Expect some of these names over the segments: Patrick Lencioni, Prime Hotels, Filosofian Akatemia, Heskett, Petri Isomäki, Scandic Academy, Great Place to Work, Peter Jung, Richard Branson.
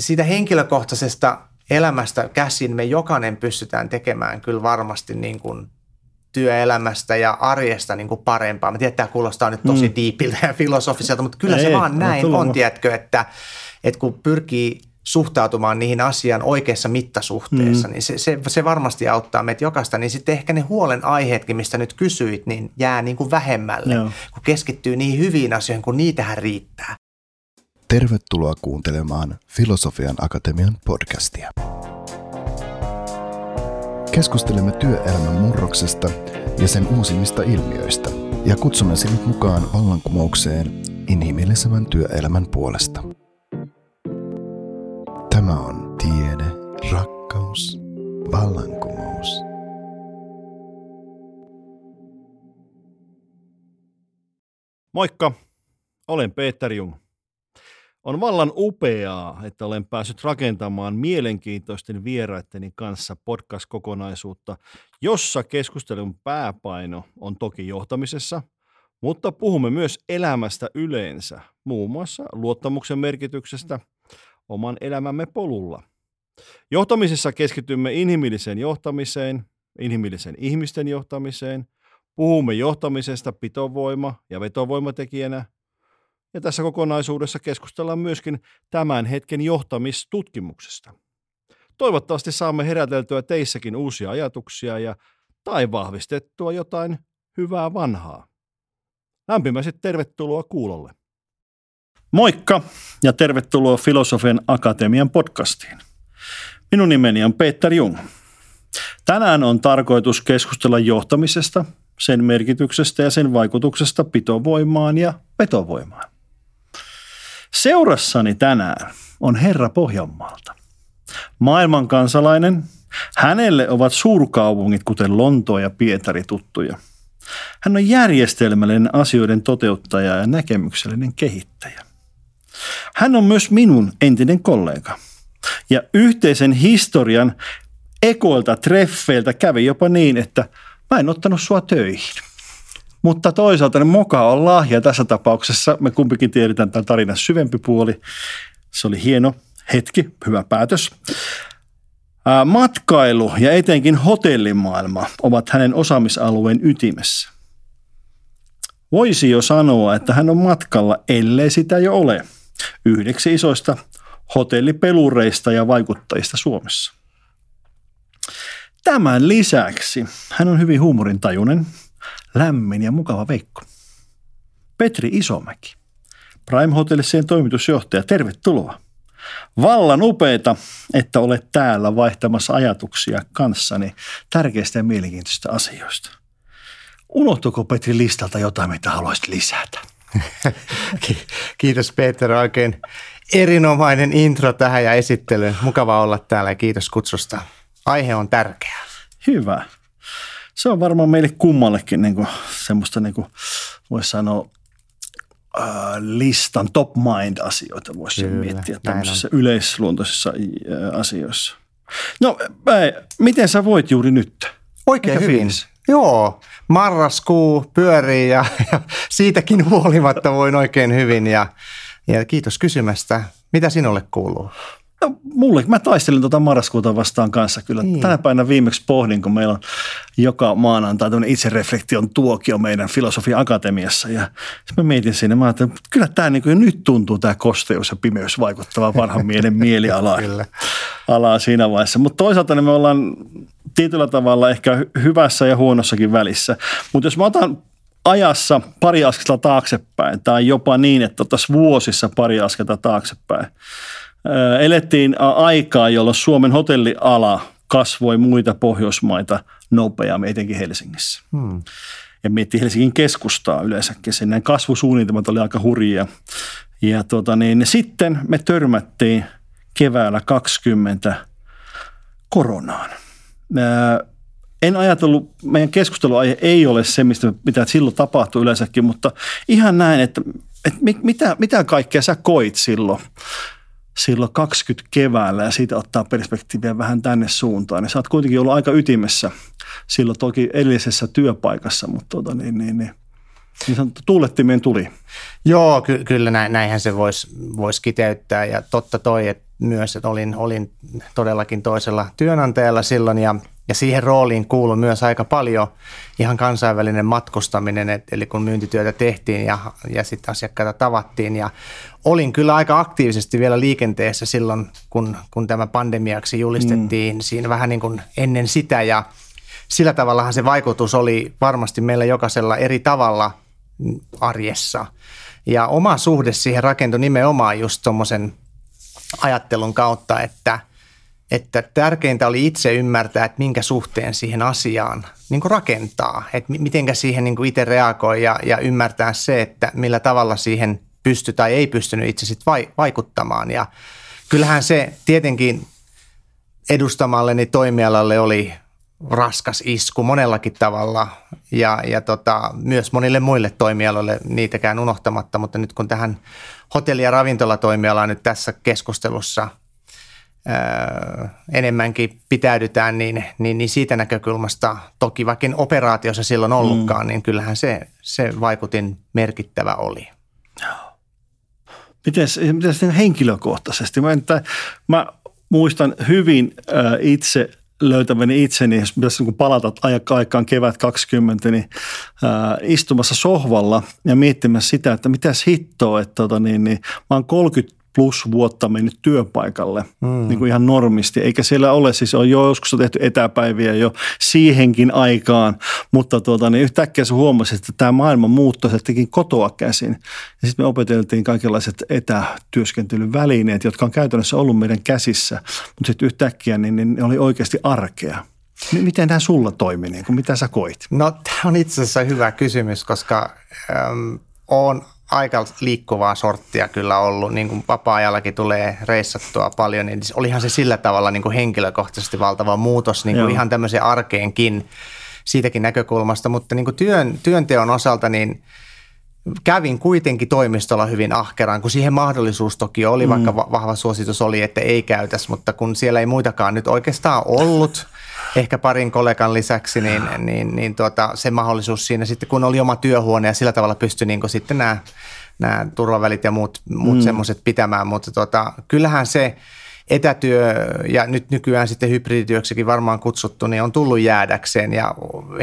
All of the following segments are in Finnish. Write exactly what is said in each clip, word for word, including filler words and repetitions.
siitä henkilökohtaisesta elämästä käsin me jokainen pystytään tekemään kyllä varmasti niin kuin työelämästä ja arjesta niin kuin parempaa. Mä tiedän, että tämä kuulostaa nyt tosi mm. diipiltä ja filosofiselta, mutta kyllä ei, se vaan ei, näin on, tiedätkö, että, että kun pyrkii suhtautumaan niihin asiaan oikeassa mittasuhteessa, mm. niin se, se, se varmasti auttaa meitä jokaista. Niin sitten ehkä ne huolenaiheetkin, mistä nyt kysyit, niin jää niin kuin vähemmälle, joo, kun keskittyy niihin hyviin asioihin, kun niitähän riittää. Tervetuloa kuuntelemaan Filosofian Akatemian podcastia. Keskustelemme työelämän murroksesta ja sen uusimmista ilmiöistä ja kutsumme sinut mukaan vallankumoukseen inhimillisemmän työelämän puolesta. Tämä on tiede, rakkaus, vallankumous. Moikka, olen Peter Jung. On vallan upeaa, että olen päässyt rakentamaan mielenkiintoisten vieraitteni kanssa podcast-kokonaisuutta, jossa keskustelun pääpaino on toki johtamisessa, mutta puhumme myös elämästä yleensä, muun muassa luottamuksen merkityksestä oman elämämme polulla. Johtamisessa keskitymme inhimilliseen johtamiseen, inhimillisen ihmisten johtamiseen, puhumme johtamisesta pitovoima- ja vetovoimatekijänä, ja tässä kokonaisuudessa keskustellaan myöskin tämän hetken johtamistutkimuksesta. Toivottavasti saamme heräteltyä teissäkin uusia ajatuksia ja tai vahvistettua jotain hyvää vanhaa. Lämpimästi tervetuloa kuulolle. Moikka ja tervetuloa Filosofian Akatemian podcastiin. Minun nimeni on Peter Jung. Tänään on tarkoitus keskustella johtamisesta, sen merkityksestä ja sen vaikutuksesta pitovoimaan ja vetovoimaan. Seurassani tänään on herra Pohjanmaalta. Maailmankansalainen, hänelle ovat suurkaupungit kuten Lontoa ja Pietari tuttuja. Hän on järjestelmällinen asioiden toteuttaja ja näkemyksellinen kehittäjä. Hän on myös minun entinen kollega. Ja yhteisen historian ekoilta treffeiltä kävi jopa niin, että mä en ottanut sua töihin. Mutta toisaalta ne moka on lahja tässä tapauksessa. Me kumpikin tiedetään tämän tarinan syvempi puoli. Se oli hieno hetki, hyvä päätös. Matkailu ja etenkin hotellimaailma ovat hänen osaamisalueen ytimessä. Voisi jo sanoa, että hän on matkalla, ellei sitä jo ole, yhdeksi isoista hotellipelureista ja vaikuttajista Suomessa. Tämän lisäksi hän on hyvin huumorintajuinen, lämmin ja mukava veikko. Petri Isomäki, Prime Hotelsien toimitusjohtaja, tervetuloa. Vallan upeeta, että olet täällä vaihtamassa ajatuksia kanssani tärkeistä ja mielenkiintoisista asioista. Unohtuiko Petri listalta jotain, mitä haluaisit lisätä? Kiitos Peter, oikein erinomainen intro tähän ja esittely. Mukava olla täällä ja kiitos kutsusta. Aihe on tärkeä. Hyvä. Se on varmaan meille kummallekin niin kuin, semmoista, niin kuin, voisi sanoa, listan top mind -asioita voisi kyllä miettiä tämmöisissä yleisluontoisissa asioissa. No, miten sä voit juuri nyt? Oikein mikä hyvin. Fiilis? Joo, marraskuu pyörii ja, ja siitäkin huolimatta voin oikein hyvin ja, ja kiitos kysymästä. Mitä sinulle kuuluu? No, mulle, mä taistelin tuota marraskuuta vastaan kanssa kyllä. Niin. Tänä päivänä viimeksi pohdin, kun meillä on joka maanantai tämmöinen itsereflektion tuokio meidän Filosofian Akatemiassa. Ja mä mietin siinä, mä ajattelin, että kyllä tämä niin kuin nyt tuntuu tämä kosteus ja pimeys vaikuttava vanhan mielen mielialaa alaa siinä vaiheessa. Mutta toisaalta niin me ollaan tietyllä tavalla ehkä hyvässä ja huonossakin välissä. Mutta jos mä otan ajassa pari askelta taaksepäin tai jopa niin, että ottaisiin vuosissa pari askelta taaksepäin, elettiin aikaa, jolloin Suomen hotelliala kasvoi muita Pohjoismaita nopeammin, etenkin Helsingissä. Hmm. Ja miettii Helsingin keskustaa yleensäkin. Sen kasvusuunnitelmat oli aika hurjia. Ja tuota niin, sitten me törmättiin keväällä kaksikymmentä koronaan. En ajatellut, meidän keskusteluaihe ei ole se, mistä mitä silloin tapahtui yleensäkin, mutta ihan näin, että, että mitä, mitä kaikkea sä koit silloin? Silloin kaksikymmentä keväällä ja siitä ottaa perspektiiviä vähän tänne suuntaan. Ja sä oot kuitenkin ollut aika ytimessä silloin toki edellisessä työpaikassa, mutta tuota, niin, niin, niin. Niin sanottu tuulettimeen tuli. Joo, ky- kyllä nä- näinhän se voisi vois kiteyttää ja totta toi, että myös, että olin, olin todellakin toisella työnantajalla silloin ja, ja siihen rooliin kuului myös aika paljon ihan kansainvälinen matkustaminen, et, eli kun myyntityötä tehtiin ja, ja sitten asiakkaita tavattiin ja olin kyllä aika aktiivisesti vielä liikenteessä silloin, kun, kun tämä pandemiaksi julistettiin mm. siinä vähän niin kuin ennen sitä ja sillä tavallahan se vaikutus oli varmasti meillä jokaisella eri tavalla arjessa ja oma suhde siihen rakentui nimenomaan just tommosen ajattelun kautta, että, että tärkeintä oli itse ymmärtää, että minkä suhteen siihen asiaan niin kuin rakentaa, että mitenkä siihen niin kuin itse reagoi ja, ja ymmärtää se, että millä tavalla siihen pysty tai ei pystynyt itse sit vaikuttamaan. Ja kyllähän se tietenkin edustamalleni toimialalle oli raskas isku monellakin tavalla ja, ja tota, myös monille muille toimialoille niitäkään unohtamatta, mutta nyt kun tähän hotelli- ja ravintolatoimialaan nyt tässä keskustelussa öö, enemmänkin pitäydytään, niin, niin, niin siitä näkökulmasta toki vaikka operaatiossa silloin ollutkaan, mm. niin kyllähän se, se vaikutin merkittävä oli. Mites, mites henkilökohtaisesti? Mä, entä, mä muistan hyvin äh, itse löytäväni itseni, jos pitäisi palata aikaan kevät kaksikymmentä, niin ää, istumassa sohvalla ja miettimässä sitä, että mitäs hittoa, että tota, niin, niin, mä oon kolmekymmentä plus vuotta mennyt työpaikalle mm. niin kuin ihan normisti, eikä siellä ole, siis on jo joskus on tehty etäpäiviä jo siihenkin aikaan, mutta tuota, niin yhtäkkiä se huomasi, että tämä maailma muuttui, se tekin kotoa käsin ja sitten me opeteltiin kaikenlaiset etätyöskentelyvälineet, jotka on käytännössä ollut meidän käsissä, mutta sitten yhtäkkiä niin, niin oli oikeasti arkea. Miten tämä sulla toimi, niin kuin mitä sä koit? No tämä on itse asiassa hyvä kysymys, koska äm, on aika liikkuvaa sorttia kyllä ollut, niin kuin vapaa-ajallakin tulee reissattua paljon, niin olihan se sillä tavalla niin kuin henkilökohtaisesti valtava muutos niin kuin ihan tämmöiseen arkeenkin siitäkin näkökulmasta, mutta niin kuin työn, työnteon osalta niin kävin kuitenkin toimistolla hyvin ahkeraan, kun siihen mahdollisuus toki oli, mm. vaikka vahva suositus oli, että ei käytäisi, mutta kun siellä ei muitakaan nyt oikeastaan ollut, ehkä parin kollegan lisäksi, niin, niin, niin tuota, se mahdollisuus siinä sitten, kun oli oma työhuone ja sillä tavalla pystyi niin sitten nämä, nämä turvavälit ja muut, muut mm. semmoiset pitämään, mutta tuota, kyllähän se etätyö ja nyt nykyään sitten hybridityöksikin varmaan kutsuttu, niin on tullut jäädäkseen ja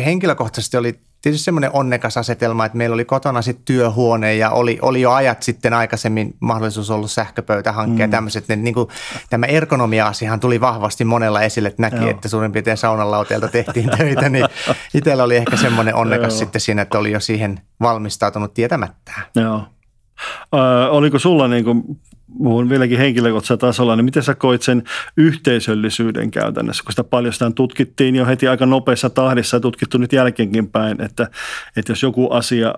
henkilökohtaisesti oli tietysti semmoinen onnekas asetelma, että meillä oli kotona sitten työhuone ja oli, oli jo ajat sitten aikaisemmin mahdollisuus ollut sähköpöytähankkeen mm. ja tämmöiset. Niin kuin tämä ergonomia-asiahan tuli vahvasti monella esille, että näki, Joo. että suurin piirtein saunalauteelta tehtiin töitä, niin itsellä oli ehkä semmoinen onnekas sitten siinä, että oli jo siihen valmistautunut tietämättään. Joo. Ö, oliko sulla niin kuin... Puhun vieläkin henkilökohtaisella tasolla, niin miten sä koit sen yhteisöllisyyden käytännössä, kun sitä paljon sitä tutkittiin jo heti aika nopeassa tahdissa ja tutkittu nyt jälkeenkin päin, että, että jos joku asia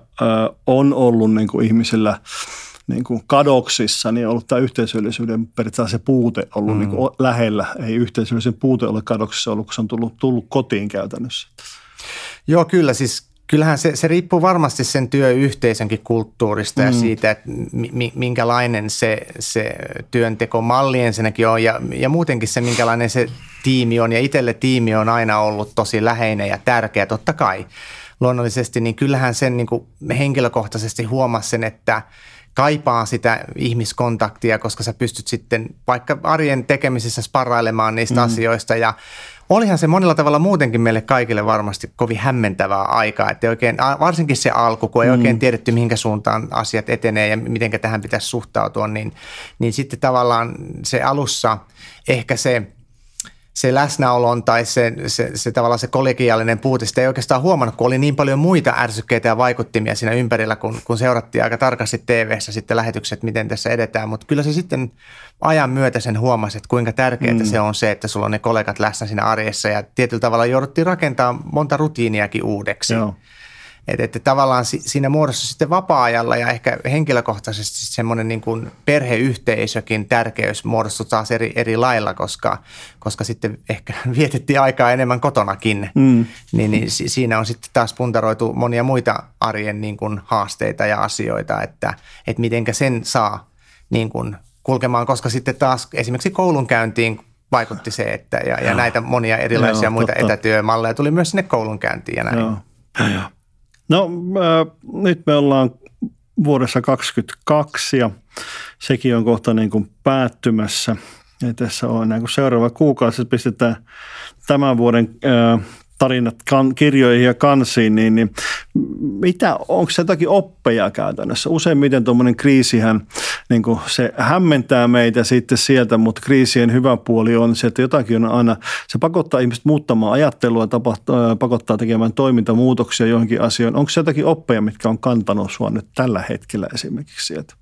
on ollut niin kuin ihmisillä niin kuin kadoksissa, niin on ollut tämä yhteisöllisyyden periaatteessa se puute ollut mm. niin kuin lähellä, ei yhteisöllisen puute ole kadoksissa ollut, kun se on tullut, tullut kotiin käytännössä. Joo, kyllä siis. Kyllähän se, se riippuu varmasti sen työyhteisönkin kulttuurista mm. ja siitä, että mi, minkälainen se, se työntekomalli ensinnäkin on ja, ja muutenkin se, minkälainen se tiimi on. Ja itselle tiimi on aina ollut tosi läheinen ja tärkeä, totta kai luonnollisesti, niin kyllähän sen niin kuin henkilökohtaisesti huomasi sen, että kaipaa sitä ihmiskontaktia, koska sä pystyt sitten vaikka arjen tekemisissä sparailemaan niistä mm. asioista ja olihan se monella tavalla muutenkin meille kaikille varmasti kovin hämmentävää aikaa, että oikein, varsinkin se alku, kun ei oikein tiedetty, mihinkä suuntaan asiat etenee ja mitenkä tähän pitäisi suhtautua, niin, niin sitten tavallaan se alussa ehkä se, se läsnäolon tai se, se, se tavallaan se kollegiaalinen puute, sitä ei oikeastaan huomannut, kun oli niin paljon muita ärsykkeitä ja vaikuttimia siinä ympärillä, kun, kun seurattiin aika tarkasti T V:ssä sitten lähetykset, miten tässä edetään, mutta kyllä se sitten ajan myötä sen huomasi, että kuinka tärkeää mm. se on se, että sulla on ne kollegat läsnä siinä arjessa ja tietyllä tavalla jouduttiin rakentamaan monta rutiiniakin uudeksi. Joo. Että, että tavallaan siinä muodossa sitten vapaa-ajalla ja ehkä henkilökohtaisesti semmoinen niin kuin perheyhteisökin tärkeys muodostui taas eri, eri lailla, koska, koska sitten ehkä vietettiin aikaa enemmän kotonakin. Mm. Niin, niin siinä on sitten taas puntaroitu monia muita arjen niin kuin haasteita ja asioita, että, että mitenkä sen saa niin kuin kulkemaan, koska sitten taas esimerkiksi koulunkäyntiin vaikutti se, että ja, ja näitä monia erilaisia Joo, muita totta. Etätyömalleja tuli myös sinne koulunkäyntiin ja näin. Joo. No äh, nyt me ollaan vuodessa kaksikymmentäkaksi ja sekin on kohta niin kuin päättymässä. Ja tässä on enää kuin seuraava kuukausi, pistetään tämän vuoden äh, tarinat kan, kirjoihin ja kansiin, niin, niin mitä, onko se jotakin oppeja käytännössä? Useimmiten tuommoinen kriisihän, niin kuin se hämmentää meitä sitten sieltä, mutta kriisien hyvä puoli on se, että jotakin on aina, se pakottaa ihmiset muuttamaan ajattelua, tapahtu, pakottaa tekemään toimintamuutoksia johonkin asioon. Onko se jotakin oppeja, mitkä on kantanut sua nyt tällä hetkellä esimerkiksi sieltä?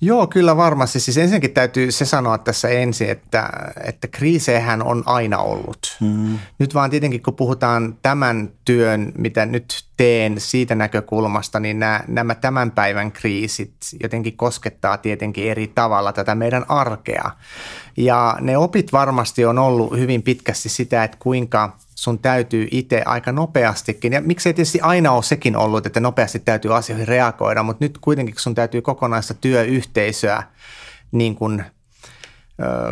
Joo, kyllä varmasti. Siis ensinnäkin täytyy se sanoa tässä ensin, että, että kriisejähän on aina ollut. Mm. Nyt vaan tietenkin, kun puhutaan tämän työn, mitä nyt teen siitä näkökulmasta, niin nämä, nämä tämän päivän kriisit jotenkin koskettaa tietenkin eri tavalla tätä meidän arkea. Ja ne opit varmasti on ollut hyvin pitkästi sitä, että kuinka sun täytyy itse aika nopeastikin, ja miksei tietysti aina ole sekin ollut, että nopeasti täytyy asioihin reagoida, mutta nyt kuitenkin sun täytyy kokonaista työyhteisöä niin kuin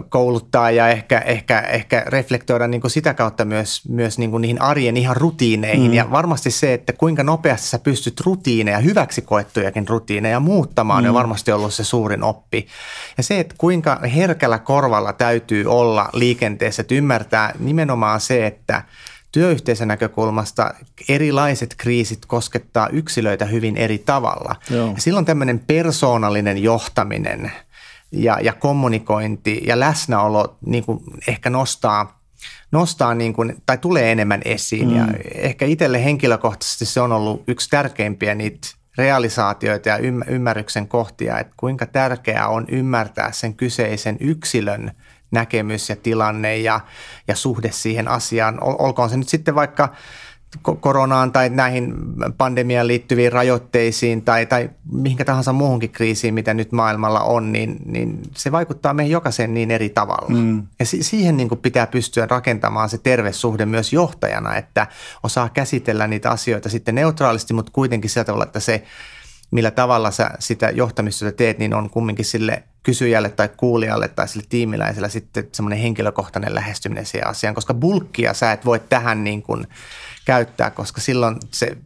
kouluttaa ja ehkä, ehkä, ehkä reflektoida niin kuin sitä kautta myös, myös niin kuin niihin arjen ihan rutiineihin. Mm. Ja varmasti se, että kuinka nopeasti sä pystyt rutiineja, hyväksi koettujakin rutiineja muuttamaan, mm. on varmasti ollut se suurin oppi. Ja se, että kuinka herkällä korvalla täytyy olla liikenteessä, että ymmärtää nimenomaan se, että työyhteisön näkökulmasta erilaiset kriisit koskettaa yksilöitä hyvin eri tavalla. Joo. Ja silloin tämmöinen persoonallinen johtaminen Ja, ja kommunikointi ja läsnäolo niin kuin ehkä nostaa, nostaa niin kuin, tai tulee enemmän esiin. Mm. Ja ehkä itselle henkilökohtaisesti se on ollut yksi tärkeimpiä niitä realisaatioita ja ymmärryksen kohtia, että kuinka tärkeää on ymmärtää sen kyseisen yksilön näkemys ja tilanne ja, ja suhde siihen asiaan. Olkoon se nyt sitten vaikka koronaan tai näihin pandemiaan liittyviin rajoitteisiin tai, tai mihinkä tahansa muuhunkin kriisiin, mitä nyt maailmalla on, niin, niin se vaikuttaa meihin jokaisen niin eri tavalla. Mm. Ja si- siihen niin kuin pitää pystyä rakentamaan se terve suhde myös johtajana, että osaa käsitellä niitä asioita sitten neutraalisti, mutta kuitenkin sillä tavalla, että se millä tavalla sä sitä johtamistyötä teet, niin on kumminkin sille kysyjälle tai kuulijalle tai sille tiimiläisellä sitten semmoinen henkilökohtainen lähestyminen siihen asiaan, koska bulkkia sä et voi tähän niin kuin käyttää, koska silloin se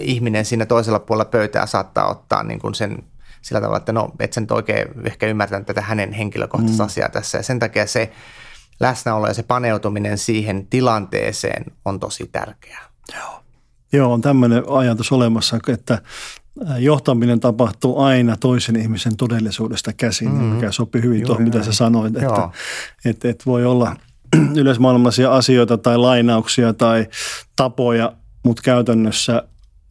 ihminen siinä toisella puolella pöytää saattaa ottaa niin kuin sen sillä tavalla, että no et sä nyt oikein ehkä ymmärtänyt tätä hänen henkilökohtaista mm. asiaa tässä. Ja sen takia se läsnäolo ja se paneutuminen siihen tilanteeseen on tosi tärkeää. Joo, Joo on tämmöinen ajatus olemassa, että johtaminen tapahtuu aina toisen ihmisen todellisuudesta käsin, mm-hmm. mikä sopii hyvin tuohon, mitä sä sanoit, että et, et voi olla yleismaailmaisia asioita tai lainauksia tai tapoja, mutta käytännössä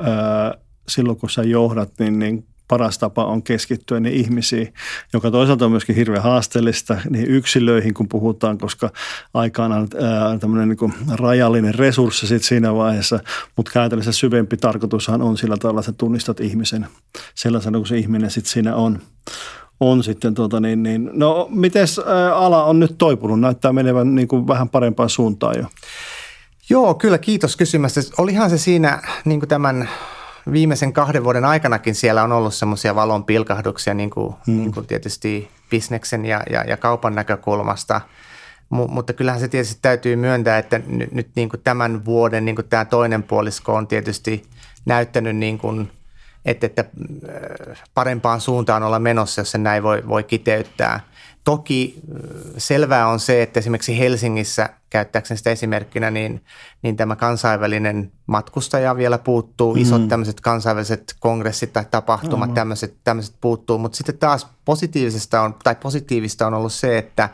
ää, silloin, kun sä johdat, niin, niin paras tapa on keskittyä niihin ihmisiin, joka toisaalta on myöskin hirveän haasteellista niihin yksilöihin, kun puhutaan, koska aikaan on ää, tämmöinen niin kuin rajallinen resurssi sit siinä vaiheessa, mutta käytännössä syvempi tarkoitushan on sillä tavalla, että tunnistat ihmisen sellaisena, kun se ihminen sit siinä on. On sitten tuota niin, niin no mites ala on nyt toipunut? Näyttää menevän niin kuin vähän parempaan suuntaan jo. Joo, kyllä kiitos kysymästä. Olihan se siinä niin kuin tämän viimeisen kahden vuoden aikanakin siellä on ollut semmoisia valon pilkahduksia niin kuin, hmm. niin kuin tietysti bisneksen ja, ja, ja kaupan näkökulmasta. M- mutta kyllähän se tietysti täytyy myöntää, että nyt, nyt niin kuin tämän vuoden niin kuin tämä toinen puolisko on tietysti näyttänyt niin kuin Että, että parempaan suuntaan olla menossa, jos sen näin voi, voi kiteyttää. Toki selvää on se, että esimerkiksi Helsingissä, käyttääkseni sitä esimerkkinä, niin, niin tämä kansainvälinen matkustaja vielä puuttuu. Mm-hmm. Isot tämmöiset kansainväliset kongressit tai tapahtumat, mm-hmm. tämmöiset, tämmöiset puuttuu. Mutta sitten taas positiivisesta on, tai positiivista on ollut se, että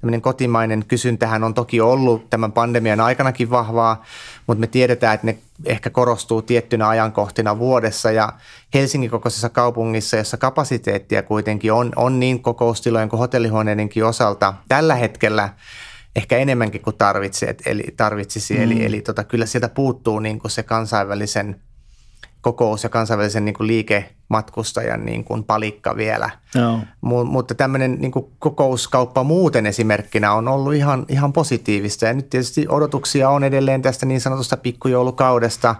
tämmöinen kotimainen kysyntähän on toki ollut tämän pandemian aikanakin vahvaa, mutta me tiedetään, että ne ehkä korostuu tiettynä ajankohtina vuodessa. Ja Helsingin kokoisessa kaupungissa, jossa kapasiteettia kuitenkin on, on niin kokoustilojen kuin hotellihuoneidenkin osalta tällä hetkellä ehkä enemmänkin kuin tarvitset, eli tarvitsisi. Mm. Eli, eli tota, kyllä sieltä puuttuu niin kuin se kansainvälisen kokous ja kansainvälisen niin kuin liikematkustajan niin kuin palikka vielä. No. M- mutta tämmöinen niin kuin kokouskauppa muuten esimerkkinä on ollut ihan, ihan positiivista. Ja nyt tietysti odotuksia on edelleen tästä niin sanotusta pikkujoulukaudesta,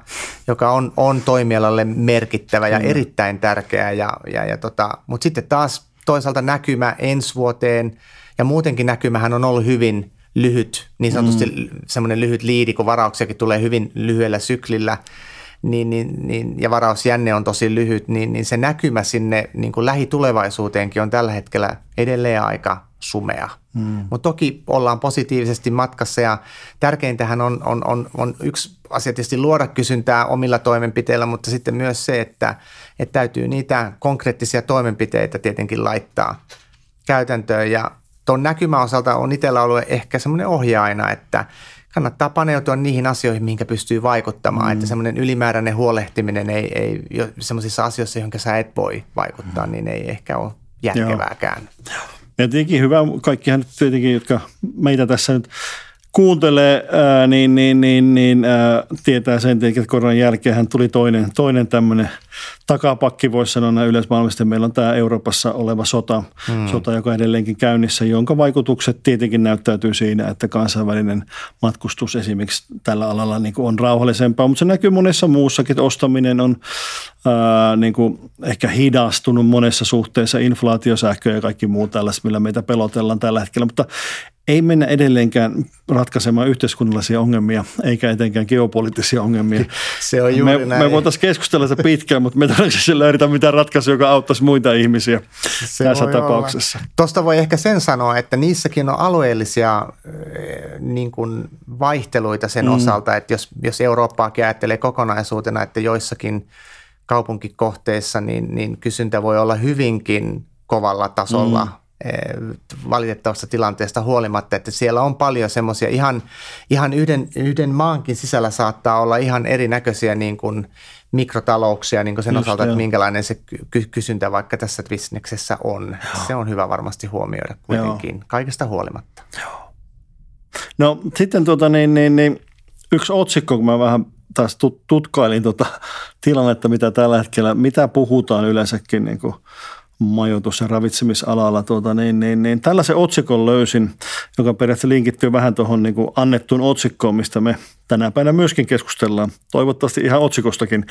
joka on, on toimialalle merkittävä ja mm. erittäin tärkeä. Ja, ja, ja tota, mutta sitten taas toisaalta näkymä ensi vuoteen ja muutenkin näkymähän on ollut hyvin lyhyt, niin sanotusti mm. semmoinen lyhyt liidi, kun varauksiakin tulee hyvin lyhyellä syklillä, niin, niin, niin, ja varausjänne on tosi lyhyt, niin, niin se näkymä sinne niin kuin lähitulevaisuuteenkin on tällä hetkellä edelleen aika sumea. Mm. Mutta toki ollaan positiivisesti matkassa ja tärkeintähän on, on, on, on yksi asia tietysti luoda kysyntää omilla toimenpiteillä, mutta sitten myös se, että, että täytyy niitä konkreettisia toimenpiteitä tietenkin laittaa käytäntöön. Ja tuon näkymän osalta on itsellä ollut ehkä semmoinen ohje aina, että kannattaa paneutua niihin asioihin, mihinkä pystyy vaikuttamaan, mm. että semmoinen ylimääräinen huolehtiminen ei, ei semmoisissa asioissa, johon sä et voi vaikuttaa, mm. niin ei ehkä ole järkevääkään. Joo. Ja tietenkin hyvä, kaikkihan tietenkin, jotka meitä tässä nyt kuuntelee, ää, niin, niin, niin, niin ää, tietää sen, että koronan jälkeenhän tuli toinen, toinen tämmöinen takapakki, voisi sanoa näin yleismaailmallisesti. Meillä on tämä Euroopassa oleva sota, hmm. sota, joka edelleenkin käynnissä, jonka vaikutukset tietenkin näyttäytyy siinä, että kansainvälinen matkustus esimerkiksi tällä alalla niin kuin on rauhallisempaa, mutta se näkyy monessa muussakin, että ostaminen on ää, niin kuin ehkä hidastunut monessa suhteessa, inflaatiosähköä ja kaikki muu tällaista, millä meitä pelotellaan tällä hetkellä, mutta ei mennä edelleenkään ratkaisemaan yhteiskunnallisia ongelmia, eikä etenkään geopoliittisia ongelmia. Se on juuri me, näin. Me voitaisiin keskustella sitä pitkään, mutta me tarvitsemme löydetään mitään ratkaisua, joka auttaisi muita ihmisiä se tässä tapauksessa. Olla. Tuosta voi ehkä sen sanoa, että niissäkin on alueellisia niin kuin vaihteluita sen mm. osalta, että jos, jos Eurooppaakin ajattelee kokonaisuutena, että joissakin kaupunkikohteissa niin, niin kysyntä voi olla hyvinkin kovalla tasolla mm. valitettavasta tilanteesta huolimatta, että siellä on paljon semmoisia, ihan, ihan yhden, yhden maankin sisällä saattaa olla ihan erinäköisiä niin kuin mikrotalouksia niin kuin sen Just osalta, jo. Että minkälainen se ky- kysyntä vaikka tässä bisneksessä on. Se on hyvä varmasti huomioida kuitenkin, Joo. kaikesta huolimatta. Joo. No sitten tuota, niin, niin, niin, yksi otsikko, kun mä vähän taas tutkailin tuota tilannetta, mitä tällä hetkellä, mitä puhutaan yleensäkin niin kuin majoitus- ja ravitsemisalalla. Tuota, niin, niin, niin. Tällaisen otsikon löysin, joka periaatteessa linkittyy vähän tuohon niin kuin annettuun otsikkoon, mistä me tänä päivänä myöskin keskustellaan. Toivottavasti ihan otsikostakin.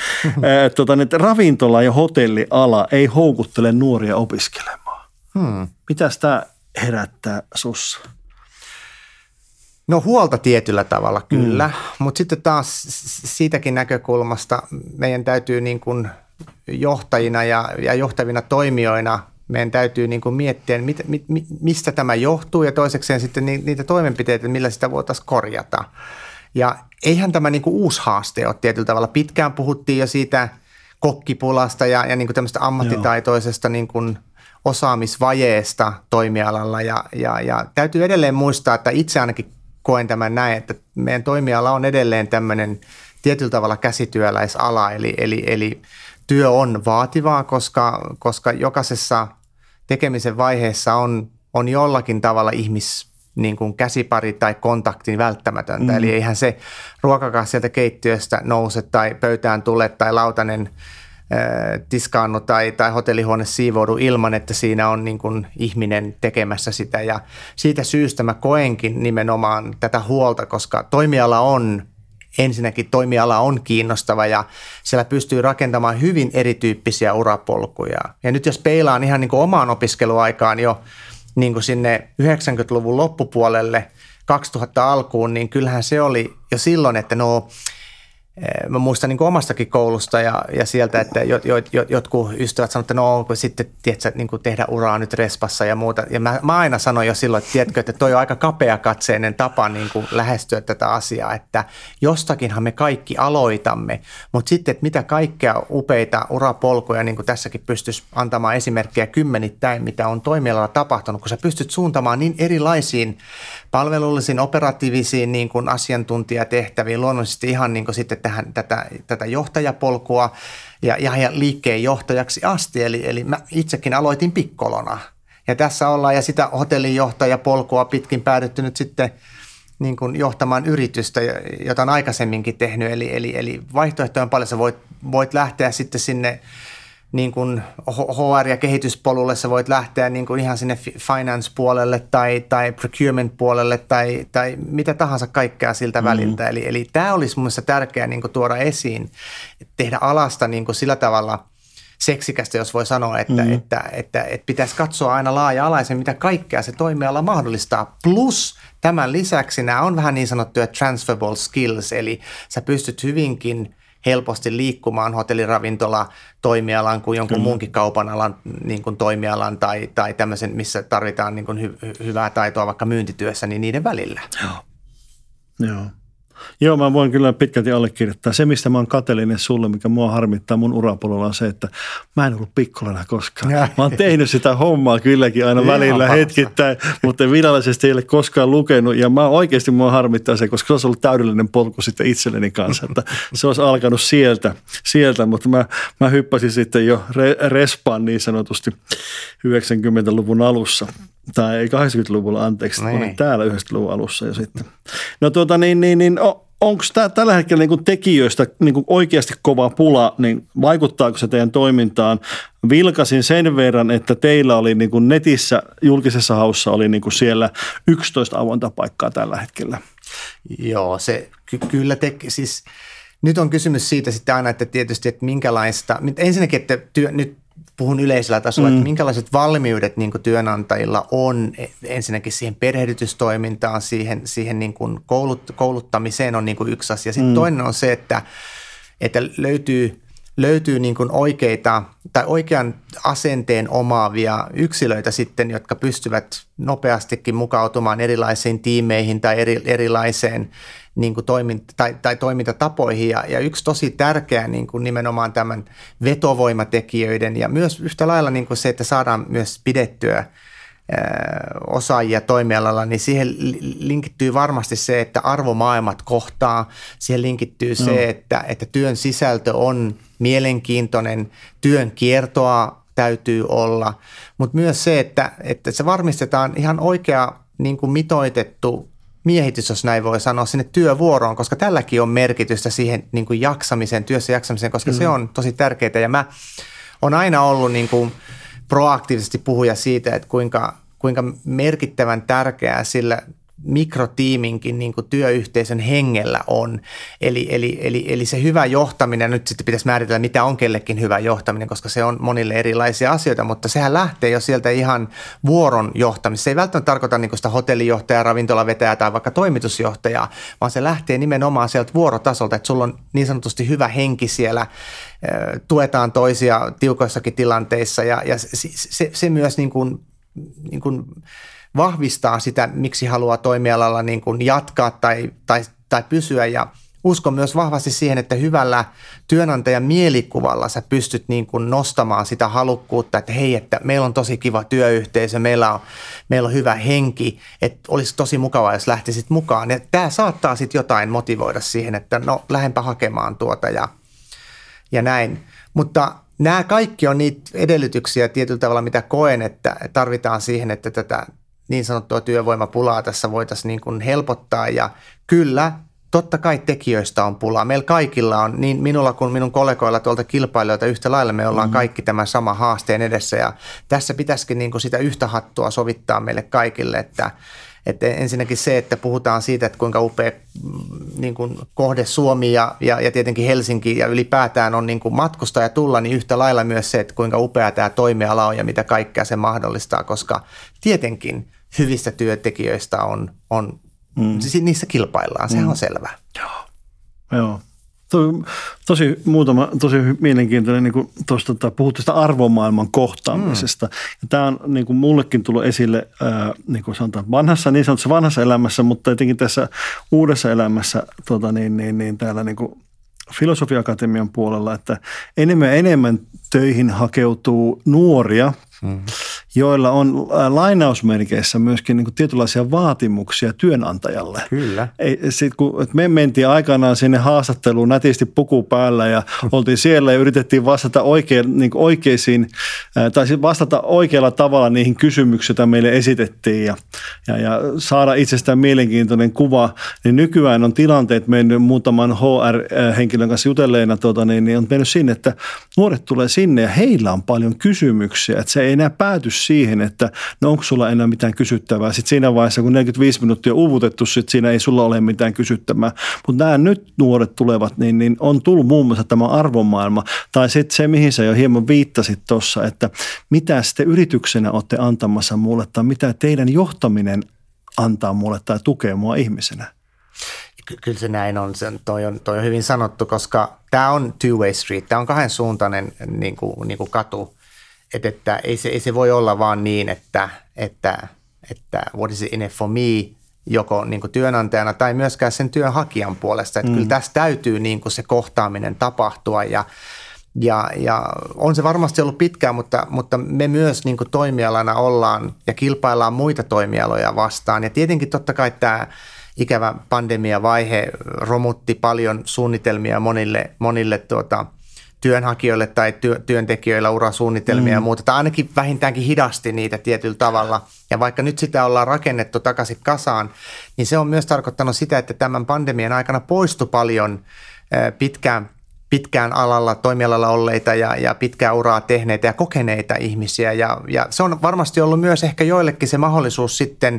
tuota, niin, ravintola- ja hotelliala ei houkuttele nuoria opiskelemaan. Hmm. Mitäs tämä herättää sussa? No huolta tietyllä tavalla kyllä, hmm. mutta sitten taas siitäkin näkökulmasta meidän täytyy niin kuin johtajina ja, ja johtavina toimijoina meidän täytyy niin kuin miettiä, mit, mit, mistä tämä johtuu ja toisekseen sitten niitä toimenpiteitä, millä sitä voitaisiin korjata. Ja eihän tämä niin kuin uusi haaste ole tietyllä tavalla. Pitkään puhuttiin jo siitä kokkipulasta ja, ja niin kuin tämmöistä ammattitaitoisesta niin kuin osaamisvajeesta toimialalla. Ja, ja, ja täytyy edelleen muistaa, että itse ainakin koen tämän näin, että meidän toimiala on edelleen tämmöinen tietyllä tavalla käsityöläisala, eli, eli, eli työ on vaativaa, koska, koska jokaisessa tekemisen vaiheessa on, on jollakin tavalla ihmis, niin kuin käsipari tai kontaktin välttämätöntä. Mm. Eli eihän se ruokakaan sieltä keittiöstä nouse tai pöytään tule tai lautanen äh, tiskaannu tai, tai hotellihuone siivoudu ilman, että siinä on niin kuin ihminen tekemässä sitä. Ja siitä syystä mä koenkin nimenomaan tätä huolta, koska toimiala on Ensinnäkin toimiala on kiinnostava ja siellä pystyy rakentamaan hyvin erityyppisiä urapolkuja. Ja nyt jos peilaan ihan niin kuin omaan opiskeluaikaan jo niin kuin sinne yhdeksänkymmentäluvun loppupuolelle kaksituhatta alkuun, niin kyllähän se oli jo silloin, että no mä muistan niin kuin omastakin koulusta ja, ja sieltä, että jo, jo, jo, jotkut ystävät sanoivat, että no sitten tiedätkö, niin kuin tehdä uraa nyt respassa ja muuta. Ja mä, mä aina sanoin jo silloin, että tiedätkö, että toi on aika kapeakatseinen tapa niin kuin lähestyä tätä asiaa, että jostakinhan me kaikki aloitamme, mutta sitten, että mitä kaikkea upeita urapolkuja, niin kuin tässäkin pystyisi antamaan esimerkkejä kymmenittäin, mitä on toimialalla tapahtunut, kun sä pystyt suuntamaan niin erilaisiin palvelullisiin, operatiivisiin niin kuin asiantuntijatehtäviin, luonnollisesti ihan niin kuin sitten tähän, tätä, tätä johtajapolkua ja, ja liikkeen johtajaksi asti. Eli, eli mä itsekin aloitin pikkolona. Ja tässä ollaan ja sitä hotellin johtajapolkua pitkin päädytty nyt sitten niin kuin johtamaan yritystä, jota on aikaisemminkin tehnyt. Eli, eli, eli vaihtoehtoja on paljon. Sä voit, voit lähteä sitten sinne niin kuin H R- ja kehityspolulle, sä voit lähteä niin kuin ihan sinne finance-puolelle tai, tai procurement-puolelle tai, tai mitä tahansa kaikkea siltä väliltä. Mm-hmm. Eli, eli tämä olisi mun mielestä tärkeää niin kuin tuoda esiin, tehdä alasta niin kuin sillä tavalla seksikästä, jos voi sanoa, että, mm-hmm. että, että, että, että pitäisi katsoa aina laaja-alaisen, mitä kaikkea se toimiala mahdollistaa. Plus tämän lisäksi nämä on vähän niin sanottuja transferable skills, eli sä pystyt hyvinkin helposti liikkumaan hotelliravintola toimialan kuin jonkun mm. muunkin kaupan alan niin kuin toimialan tai, tai tämmöisen, missä tarvitaan niin kuin hy, hyvää taitoa vaikka myyntityössä, niin niiden välillä. Joo. Joo. Joo, mä voin kyllä pitkälti allekirjoittaa. Se, mistä mä oon kateellinen sulle, mikä mua harmittaa mun urapolulla, on se, että mä en ollut pikkulana koskaan. Mä oon tehnyt sitä hommaa kylläkin aina välillä hetkittäin, mutta virallisesti ei ole koskaan lukenut. Ja mä oikeasti mua harmittaa se, koska se olisi ollut täydellinen polku sitten itselleni kanssa. Että se olisi alkanut sieltä, sieltä mutta mä, mä hyppäsin sitten jo re- respaan niin sanotusti yhdeksänkymmentäluvun alussa. Tai kahdeksankymmentäluvulla, anteeksi, niin. Olin täällä yhdeksänkymmentäluvun alussa jo sitten. No tuota niin, niin, niin onko tällä hetkellä niin kuin tekijöistä niin kuin oikeasti kova pula, niin vaikuttaako se teidän toimintaan? Vilkasin sen verran, että teillä oli niin kuin netissä, julkisessa haussa oli niin kuin siellä yksitoista avontapaikkaa tällä hetkellä. Joo, se ky- kyllä teki, siis nyt on kysymys siitä sitten aina, että tietysti, että minkälaista, ensinnäkin, että työ, nyt puhun yleisellä tasolla, mm. että minkälaiset valmiudet niin kuin työnantajilla on ensinnäkin siihen perehdytystoimintaan, siihen, siihen niin kuin koulut, kouluttamiseen on niin kuin yksi asia. Sitten mm. toinen on se, että, että löytyy, löytyy niin kuin oikeita tai oikean asenteen omaavia yksilöitä sitten, jotka pystyvät nopeastikin mukautumaan erilaisiin tiimeihin tai eri, erilaiseen niin kuin toiminta, tai, tai toimintatapoihin ja, ja yksi tosi tärkeä niin kuin nimenomaan tämän vetovoimatekijöiden ja myös yhtä lailla niin kuin se, että saadaan myös pidettyä osaajia toimialalla, niin siihen linkittyy varmasti se, että arvomaailmat kohtaa. Siihen linkittyy se, no. että, että työn sisältö on mielenkiintoinen, työn kiertoa täytyy olla, mutta myös se, että, että se varmistetaan ihan oikea niin kuin mitoitettu miehitys, jos näin voi sanoa, sinne työvuoroon, koska tälläkin on merkitystä siihen niin kuin jaksamiseen, työssä jaksamiseen, koska mm. se on tosi tärkeää. Ja mä oon aina ollut niin kuin proaktiivisesti puhuja siitä, että kuinka, kuinka merkittävän tärkeää sillä mikrotiiminkin niin kuin työyhteisön hengellä on. Eli, eli, eli, eli se hyvä johtaminen, nyt sitten pitäisi määritellä, mitä on kellekin hyvä johtaminen, koska se on monille erilaisia asioita, mutta sehän lähtee jo sieltä ihan vuoron johtamista. Se ei välttämättä tarkoita niin kuin sitä hotellijohtajaa, ravintolavetäjää tai vaikka toimitusjohtajaa, vaan se lähtee nimenomaan sieltä vuorotasolta, että sulla on niin sanotusti hyvä henki siellä, tuetaan toisia tiukoissakin tilanteissa ja, ja se, se, se myös niin kuin, niin kuin vahvistaa sitä, miksi haluaa toimialalla niin kuin jatkaa tai, tai, tai pysyä ja uskon myös vahvasti siihen, että hyvällä työnantajan mielikuvalla sä pystyt niin kuin nostamaan sitä halukkuutta, että hei, että meillä on tosi kiva työyhteisö, meillä on, meillä on hyvä henki, että olisi tosi mukavaa, jos lähtisit mukaan ja tämä saattaa sitten jotain motivoida siihen, että no lähdenpä hakemaan tuota ja, ja näin, mutta nämä kaikki on niitä edellytyksiä tietyllä tavalla, mitä koen, että tarvitaan siihen, että tätä niin sanottua työvoimapulaa tässä voitaisiin niin kuin helpottaa ja kyllä totta kai tekijöistä on pulaa. Meillä kaikilla on, niin minulla kuin minun kollegoilla tuolta kilpailijoilta yhtä lailla me ollaan mm-hmm. kaikki tämän sama haasteen edessä ja tässä pitäisikin niin kuin sitä yhtä hattua sovittaa meille kaikille, että, että ensinnäkin se, että puhutaan siitä, että kuinka upea niin kuin kohde Suomi ja, ja, ja tietenkin Helsinki ja ylipäätään on niin kuin matkustaja tulla, niin yhtä lailla myös se, että kuinka upea tämä toimiala on ja mitä kaikkea se mahdollistaa, koska tietenkin hyvistä työntekijöistä on, on mm. niissä kilpaillaan, sehän mm. on selvää. Joo, joo. Tosi muutama, tosi mielenkiintoinen, niin kuin tuosta puhuttiin sitä arvomaailman kohtaamisesta. Mm. Tämä on niin kuin mullekin tullut esille ää, niin kuin sanotaan, vanhassa, niin sanotussa vanhassa elämässä, mutta etenkin tässä uudessa elämässä tota, niin, niin, niin, täällä niin kuin Filosofian Akatemian puolella, että enemmän ja enemmän töihin hakeutuu nuoria, mm. joilla on lainausmerkeissä myöskin niin kuin tietynlaisia vaatimuksia työnantajalle. Kyllä. Ei, sit kun, me mentiin aikanaan sinne haastatteluun nätisti puku päällä ja oltiin siellä ja yritettiin vastata, oikea, niin kuin oikeisiin, tai vastata oikealla tavalla niihin kysymyksiin, joita meille esitettiin ja, ja, ja saada itsestään mielenkiintoinen kuva. Niin nykyään on tilanteet mennyt muutaman H R-henkilön kanssa jutelleena, tuota, niin, niin on mennyt sinne, että nuoret tulee sinne ja heillä on paljon kysymyksiä, että se ei enää pääty siihen, että no onko sulla enää mitään kysyttävää. Sitten siinä vaiheessa, kun neljäkymmentäviisi minuuttia on uuvutettu, sitten siinä ei sulla ole mitään kysyttävää. Mutta nämä nyt nuoret tulevat, niin, niin on tullut muun muassa tämä arvomaailma. Tai sitten se, mihin sä jo hieman viittasit tuossa, että mitä sitten yrityksenä olette antamassa mulle tai mitä teidän johtaminen antaa mulle tai tukee mua ihmisenä. Kyllä se näin on. Se, toi on, toi on hyvin sanottu, koska tämä on two-way street. Tämä on kahden suuntainen niin kuin, niin kuin katu. Et, että ei, se, ei se voi olla vaan niin, että, että, että what is it in it for me, joko niin kuin työnantajana tai myöskään sen työnhakijan puolesta. Että mm. kyllä tässä täytyy niin kuin se kohtaaminen tapahtua ja, ja, ja on se varmasti ollut pitkään, mutta, mutta me myös niin kuin toimialana ollaan ja kilpaillaan muita toimialoja vastaan. Ja tietenkin totta kai tämä ikävä pandemiavaihe romutti paljon suunnitelmia monille, monille tuota, työnhakijoille tai työ, työntekijöillä urasuunnitelmia mm. ja muuta. Tämä ainakin vähintäänkin hidasti niitä tietyllä tavalla. Ja vaikka nyt sitä ollaan rakennettu takaisin kasaan, niin se on myös tarkoittanut sitä, että tämän pandemian aikana poistui paljon pitkään, pitkään alalla, toimialalla olleita ja, ja pitkää uraa tehneitä ja kokeneita ihmisiä. Ja, ja se on varmasti ollut myös ehkä joillekin se mahdollisuus sitten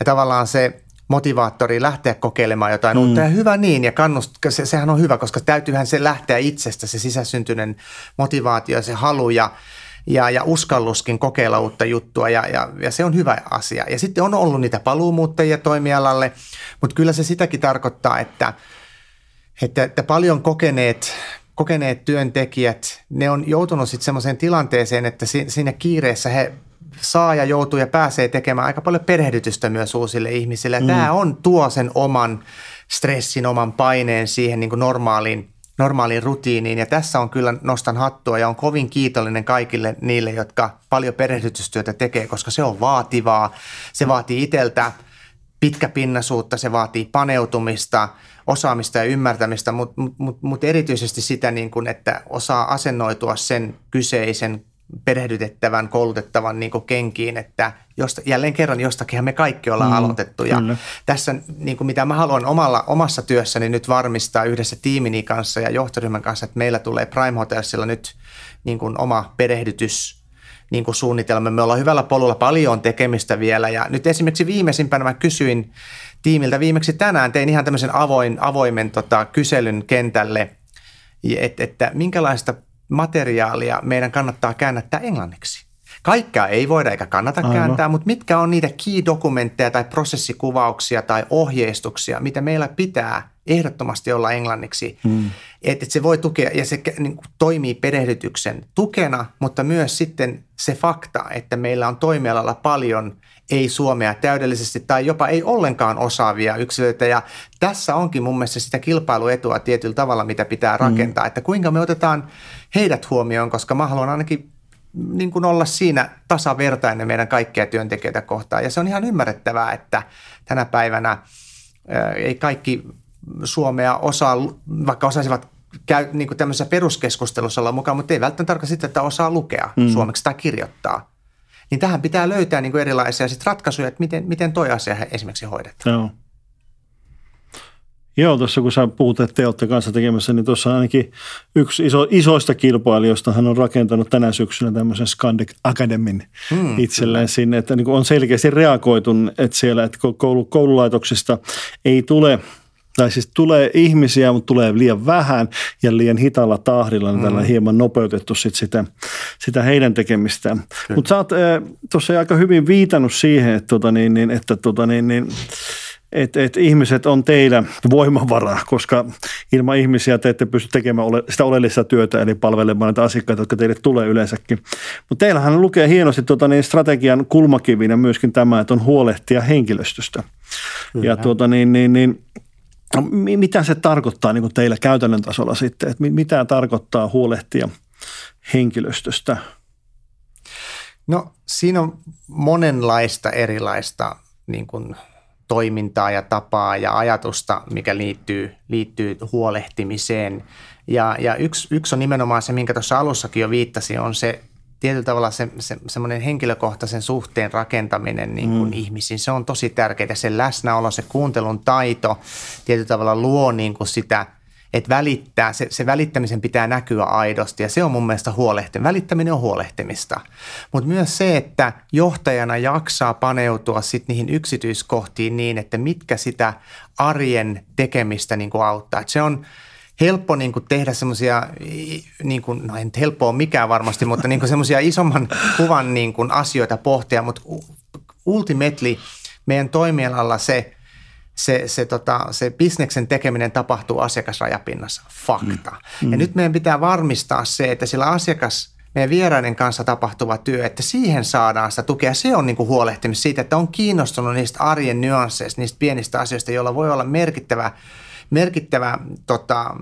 ja tavallaan se motivaattori lähteä kokeilemaan jotain mm. uutta ja hyvä niin ja kannustaa, se, sehän on hyvä, koska täytyyhän se lähteä itsestä, se sisäsyntyinen motivaatio, se halu ja, ja, ja uskalluskin kokeilla uutta juttua ja, ja, ja se on hyvä asia. Ja sitten on ollut niitä paluumuuttajia toimialalle, mutta kyllä se sitäkin tarkoittaa, että, että, että paljon kokeneet, kokeneet työntekijät, ne on joutunut sitten semmoiseen tilanteeseen, että siinä kiireessä he saa ja joutuu ja pääsee tekemään aika paljon perehdytystä myös uusille ihmisille. Mm. Tämä on tuo sen oman stressin, oman paineen siihen niin kuin normaaliin, normaaliin rutiiniin. Ja tässä on kyllä, nostan hattua ja on kovin kiitollinen kaikille niille, jotka paljon perehdytystyötä tekee, koska se on vaativaa. Se vaatii itseltä pitkäpinnaisuutta, se vaatii paneutumista, osaamista ja ymmärtämistä, mutta mut, mut erityisesti sitä, niin kuin, että osaa asennoitua sen kyseisen perehdytettävän, koulutettavan niin kuin kenkiin, että josta, jälleen kerran jostakinhan me kaikki ollaan mm, aloitettu. Ja kyllä. Tässä, niin kuin mitä mä haluan omalla, omassa työssäni nyt varmistaa yhdessä tiimini kanssa ja johtoryhmän kanssa, että meillä tulee Prime Hotelsilla nyt niin kuin oma perehdytys niin kuin suunnitelma. Me ollaan hyvällä polulla, paljon tekemistä vielä ja nyt esimerkiksi viimeisimpänä mä kysyin tiimiltä viimeksi tänään, tein ihan tämmöisen avoin, avoimen tota, kyselyn kentälle, että, että minkälaista materiaalia meidän kannattaa käännättää englanniksi. Kaikkea ei voida eikä kannata Aivan. kääntää, mutta mitkä on niitä key-dokumentteja tai prosessikuvauksia tai ohjeistuksia, mitä meillä pitää ehdottomasti olla englanniksi. Hmm. Että et se voi tukea ja se niin kuin toimii perehdytyksen tukena, mutta myös sitten se fakta, että meillä on toimialalla paljon ei suomea täydellisesti tai jopa ei ollenkaan osaavia yksilöitä. Ja tässä onkin mun mielestä sitä kilpailuetua tietyllä tavalla, mitä pitää rakentaa, mm. että kuinka me otetaan heidät huomioon, koska mä haluan ainakin niin kuin olla siinä tasavertainen meidän kaikkia työntekijöitä kohtaan. Ja se on ihan ymmärrettävää, että tänä päivänä ää, ei kaikki suomea osaa, vaikka osaisivat käy, niin kuin tämmöisessä peruskeskustelussa olla mukaan, mutta ei välttämättä tarkoita sitä, että osaa lukea mm. suomeksi tai kirjoittaa. Niin tähän pitää löytää niin kuin erilaisia sit ratkaisuja, että miten, miten toi asia esimerkiksi hoidetaan. Joo, Joo tuossa kun sä puhut, että te olette kanssa tekemässä, niin tuossa ainakin yksi iso, isoista kilpailijoista hän on rakentanut tänä syksynä tämmöisen Scandic Academyn hmm, itselleen kyllä. sinne, että niin kuin on selkeästi reagoitu, että siellä että koulu, koululaitoksista ei tule, tai siis tulee ihmisiä, mutta tulee liian vähän ja liian hitaalla tahdilla, niin tällä mm. hieman nopeutettu sit sitä, sitä heidän tekemistään. Mutta sä oot äh, tuossa aika hyvin viitannut siihen, että, tota niin, niin, että tota niin, niin, et, et ihmiset on teillä voimavaraa, koska ilman ihmisiä te ette pysty tekemään ole, sitä oleellista työtä, eli palvelemaan näitä asiakkaita, jotka teille tulee yleensäkin. Mutta teillähän lukee hienosti tota niin, strategian kulmakivinä myöskin tämä, että on huolehtia henkilöstöstä. Kyllä. Ja tuota niin, niin, niin mitä se tarkoittaa niin kuin teillä käytännön tasolla sitten, että mitä tarkoittaa huolehtia henkilöstöstä? No siinä on monenlaista erilaista niin kuin toimintaa ja tapaa ja ajatusta, mikä liittyy, liittyy huolehtimiseen. Ja, ja yksi, yksi on nimenomaan se, minkä tuossa alussakin jo viittasin, on se tietyllä tavalla se, se, semmoinen henkilökohtaisen suhteen rakentaminen niin kuin mm. ihmisiin, se on tosi tärkeää. Se läsnäolo, se kuuntelun taito tietyllä tavalla luo niin kuin sitä, että välittää, se, se välittämisen pitää näkyä aidosti ja se on mun mielestä huolehtimista. Välittäminen on huolehtimista, mutta myös se, että johtajana jaksaa paneutua sitten niihin yksityiskohtiin niin, että mitkä sitä arjen tekemistä niin kuin auttaa. Et se on helppo niin kuin tehdä semmoisia, niin kuin, no ei nyt helppoa mikään varmasti, mutta niin kuin semmoisia isomman kuvan niin kuin asioita pohtia, mutta ultimately meidän toimialalla se se, se, tota, se bisneksen tekeminen tapahtuu asiakasrajapinnassa. Fakta. Mm. Ja nyt meidän pitää varmistaa se, että sillä asiakas, meidän vieraiden kanssa tapahtuva työ, että siihen saadaan sitä tukea. Se on niin kuin huolehtimista siitä, että on kiinnostunut niistä arjen nyansseista, niistä pienistä asioista, joilla voi olla merkittävä, merkittävä tota,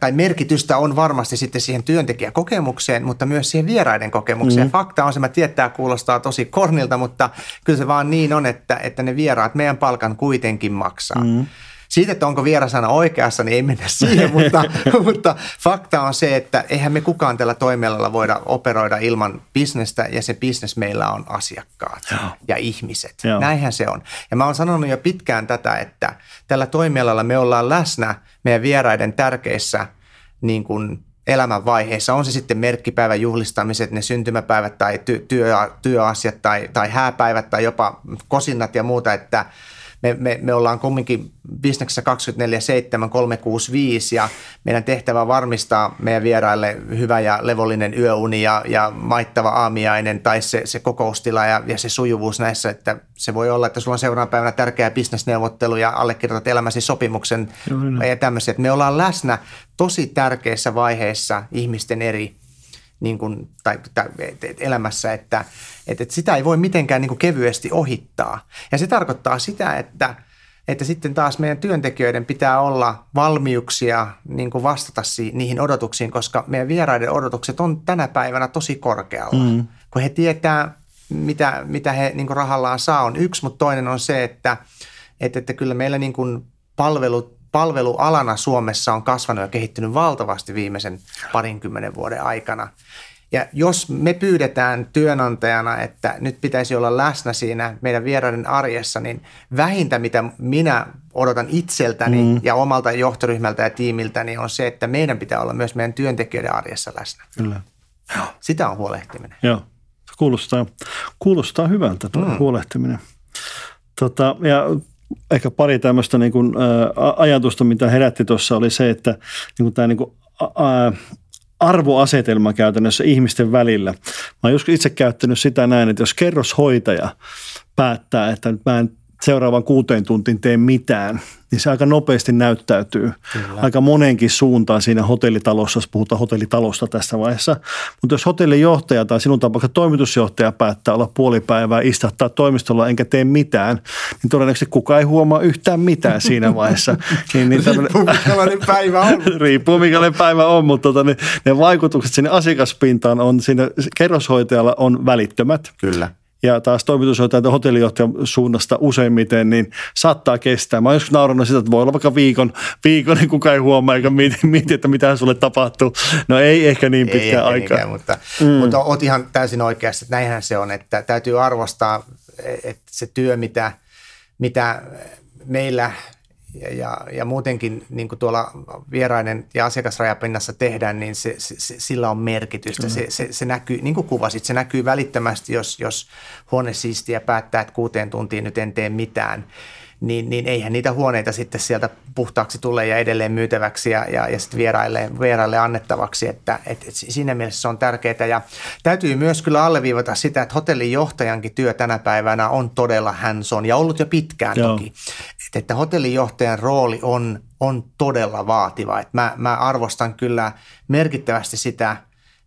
tai merkitystä on varmasti sitten siihen työntekijäkokemukseen, mutta myös siihen vieraiden kokemukseen. Mm. Fakta on se, mä tietää, kuulostaa tosi kornilta, mutta kyllä se vaan niin on, että, että ne vieraat meidän palkan kuitenkin maksaa. Mm. Siitä, että onko vierasana oikeassa, niin ei mennä siihen, mutta, mutta fakta on se, että eihän me kukaan tällä toimialalla voida operoida ilman bisnestä, ja se bisnes meillä on asiakkaat Joo. ja ihmiset. Joo. Näinhän se on. Ja mä oon sanonut jo pitkään tätä, että tällä toimialalla me ollaan läsnä meidän vieraiden tärkeissä niin kuin elämänvaiheissa. On se sitten merkkipäivän juhlistamiset, ne syntymäpäivät tai ty- työ- työasiat tai, tai hääpäivät tai jopa kosinnat ja muuta, että Me, me, me ollaan kumminkin bisneksessä kaksikymmentäneljä seitsemän, kolmesataakuusikymmentäviisi ja meidän tehtävä on varmistaa meidän vieraille hyvä ja levollinen yöuni ja, ja maittava aamiainen tai se, se kokoustila ja, ja se sujuvuus näissä, että se voi olla, että sulla on seuraavana päivänä tärkeä bisnesneuvottelu ja allekirjoitat elämäsi sopimuksen Juhina. Ja tämmöisiä. Että me ollaan läsnä tosi tärkeissä vaiheissa ihmisten eri niin kuin, tai, tai, elämässä, että et, et sitä ei voi mitenkään niin kuin kevyesti ohittaa. Ja se tarkoittaa sitä, että, että sitten taas meidän työntekijöiden pitää olla valmiuksia niin kuin vastata si- niihin odotuksiin, koska meidän vieraiden odotukset on tänä päivänä tosi korkealla. Mm. Kun he tietää, mitä, mitä he niin kuin rahallaan saa, on yksi, mutta toinen on se, että, että, että kyllä meillä niin kuin palvelut, palvelualana Suomessa on kasvanut ja kehittynyt valtavasti viimeisen parinkymmenen vuoden aikana. Ja jos me pyydetään työnantajana, että nyt pitäisi olla läsnä siinä meidän vieraiden arjessa, niin vähintä, mitä minä odotan itseltäni mm. ja omalta johtoryhmältä ja tiimiltäni, niin on se, että meidän pitää olla myös meidän työntekijöiden arjessa läsnä. Kyllä. Sitä on huolehtiminen. Joo, se kuulostaa, kuulostaa hyvältä tuo mm. huolehtiminen. Tota, ja ehkä pari tämmöistä niin kuin, ä, ajatusta, mitä herätti tuossa, oli se, että niin kuin tämä niin kuin, ä, arvoasetelma käytännössä ihmisten välillä. Mä oon joskus itse käyttänyt sitä näin, että jos kerroshoitaja päättää, että nyt mä en seuraavan kuuteen tuntiin tee mitään, niin se aika nopeasti näyttäytyy. Kyllä. Aika monenkin suuntaan siinä hotellitalossa, jos puhutaan hotellitalosta tässä vaiheessa. Mutta jos hotellijohtaja tai sinun tapauksessa toimitusjohtaja päättää olla puoli päivää istahtaa toimistolla enkä tee mitään, niin todennäköisesti kukaan ei huomaa yhtään mitään siinä vaiheessa. Niin, niin tämmönen, riippuu minkälainen päivä on. Riippuu minkälainen päivä on, mutta tota, ne, ne vaikutukset sinne asiakaspintaan on, siinä kerroshoitajalla on välittömät. Kyllä. Ja taas toimitusjohtaja tai hotellijohtajan suunnasta useimmiten, niin saattaa kestää. Mä oon joskus naurannut sitä, että voi olla vaikka viikon, viikon niin kukaan ei huomaa eikä mieti, että mitähän sulle tapahtuu. No ei ehkä niin pitkään aikaa. Ei mutta, mm. mutta oot ihan täysin oikeassa, että näinhän se on, että täytyy arvostaa, että se työ, mitä, mitä meillä ja, ja, ja muutenkin niin kuin tuolla vieraiden ja asiakasrajapinnassa tehdään, niin se, se, sillä on merkitystä. Se, se, se näkyy, niin kuin kuvasit, se näkyy välittömästi, jos, jos huonesiistiä päättää, että kuuteen tuntiin nyt en tee mitään, niin, niin eihän niitä huoneita sitten sieltä puhtaaksi tulee ja edelleen myytäväksi ja, ja, ja sitten vieraille, vieraille annettavaksi, että et, et siinä mielessä se on tärkeää. Ja täytyy myös kyllä alleviivata sitä, että hotellin johtajankin työ tänä päivänä on todella hands-on ja ollut jo pitkään Joo. toki. Et, että hotellin johtajan rooli on, on todella vaativa. Et mä, mä arvostan kyllä merkittävästi sitä,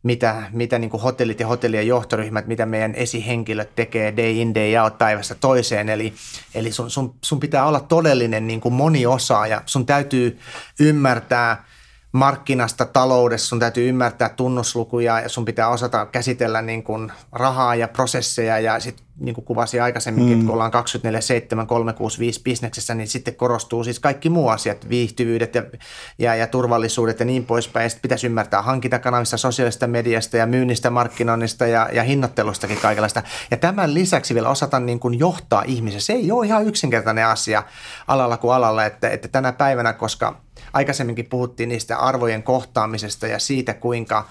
mitä, mitä niin kuin hotellit ja hotellien johtoryhmät, mitä meidän esihenkilöt tekee day in day out päivästä toiseen. Eli, eli sun, sun, sun pitää olla todellinen niin kuin moniosaaja. Sun täytyy ymmärtää markkinasta taloudessa, sun täytyy ymmärtää tunnuslukuja ja sun pitää osata käsitellä niin kuin rahaa ja prosesseja. Ja sitten niin kuin kuvasin aikaisemminkin, mm. kun ollaan kaksikymmentäneljä seitsemän, kolmesataakuusikymmentäviisi bisneksessä, niin sitten korostuu siis kaikki muu asiat, viihtyvyydet ja, ja, ja turvallisuudet ja niin poispäin. Ja sitten pitäisi ymmärtää hankintakanavista, sosiaalista mediasta ja myynnistä, markkinoinnista ja, ja hinnoittelustakin kaikenlaista. Ja tämän lisäksi vielä osata niin kuin johtaa ihmisiä. Se ei ole ihan yksinkertainen asia alalla kuin alalla, että, että tänä päivänä, koska aikaisemminkin puhuttiin niistä arvojen kohtaamisesta ja siitä, kuinka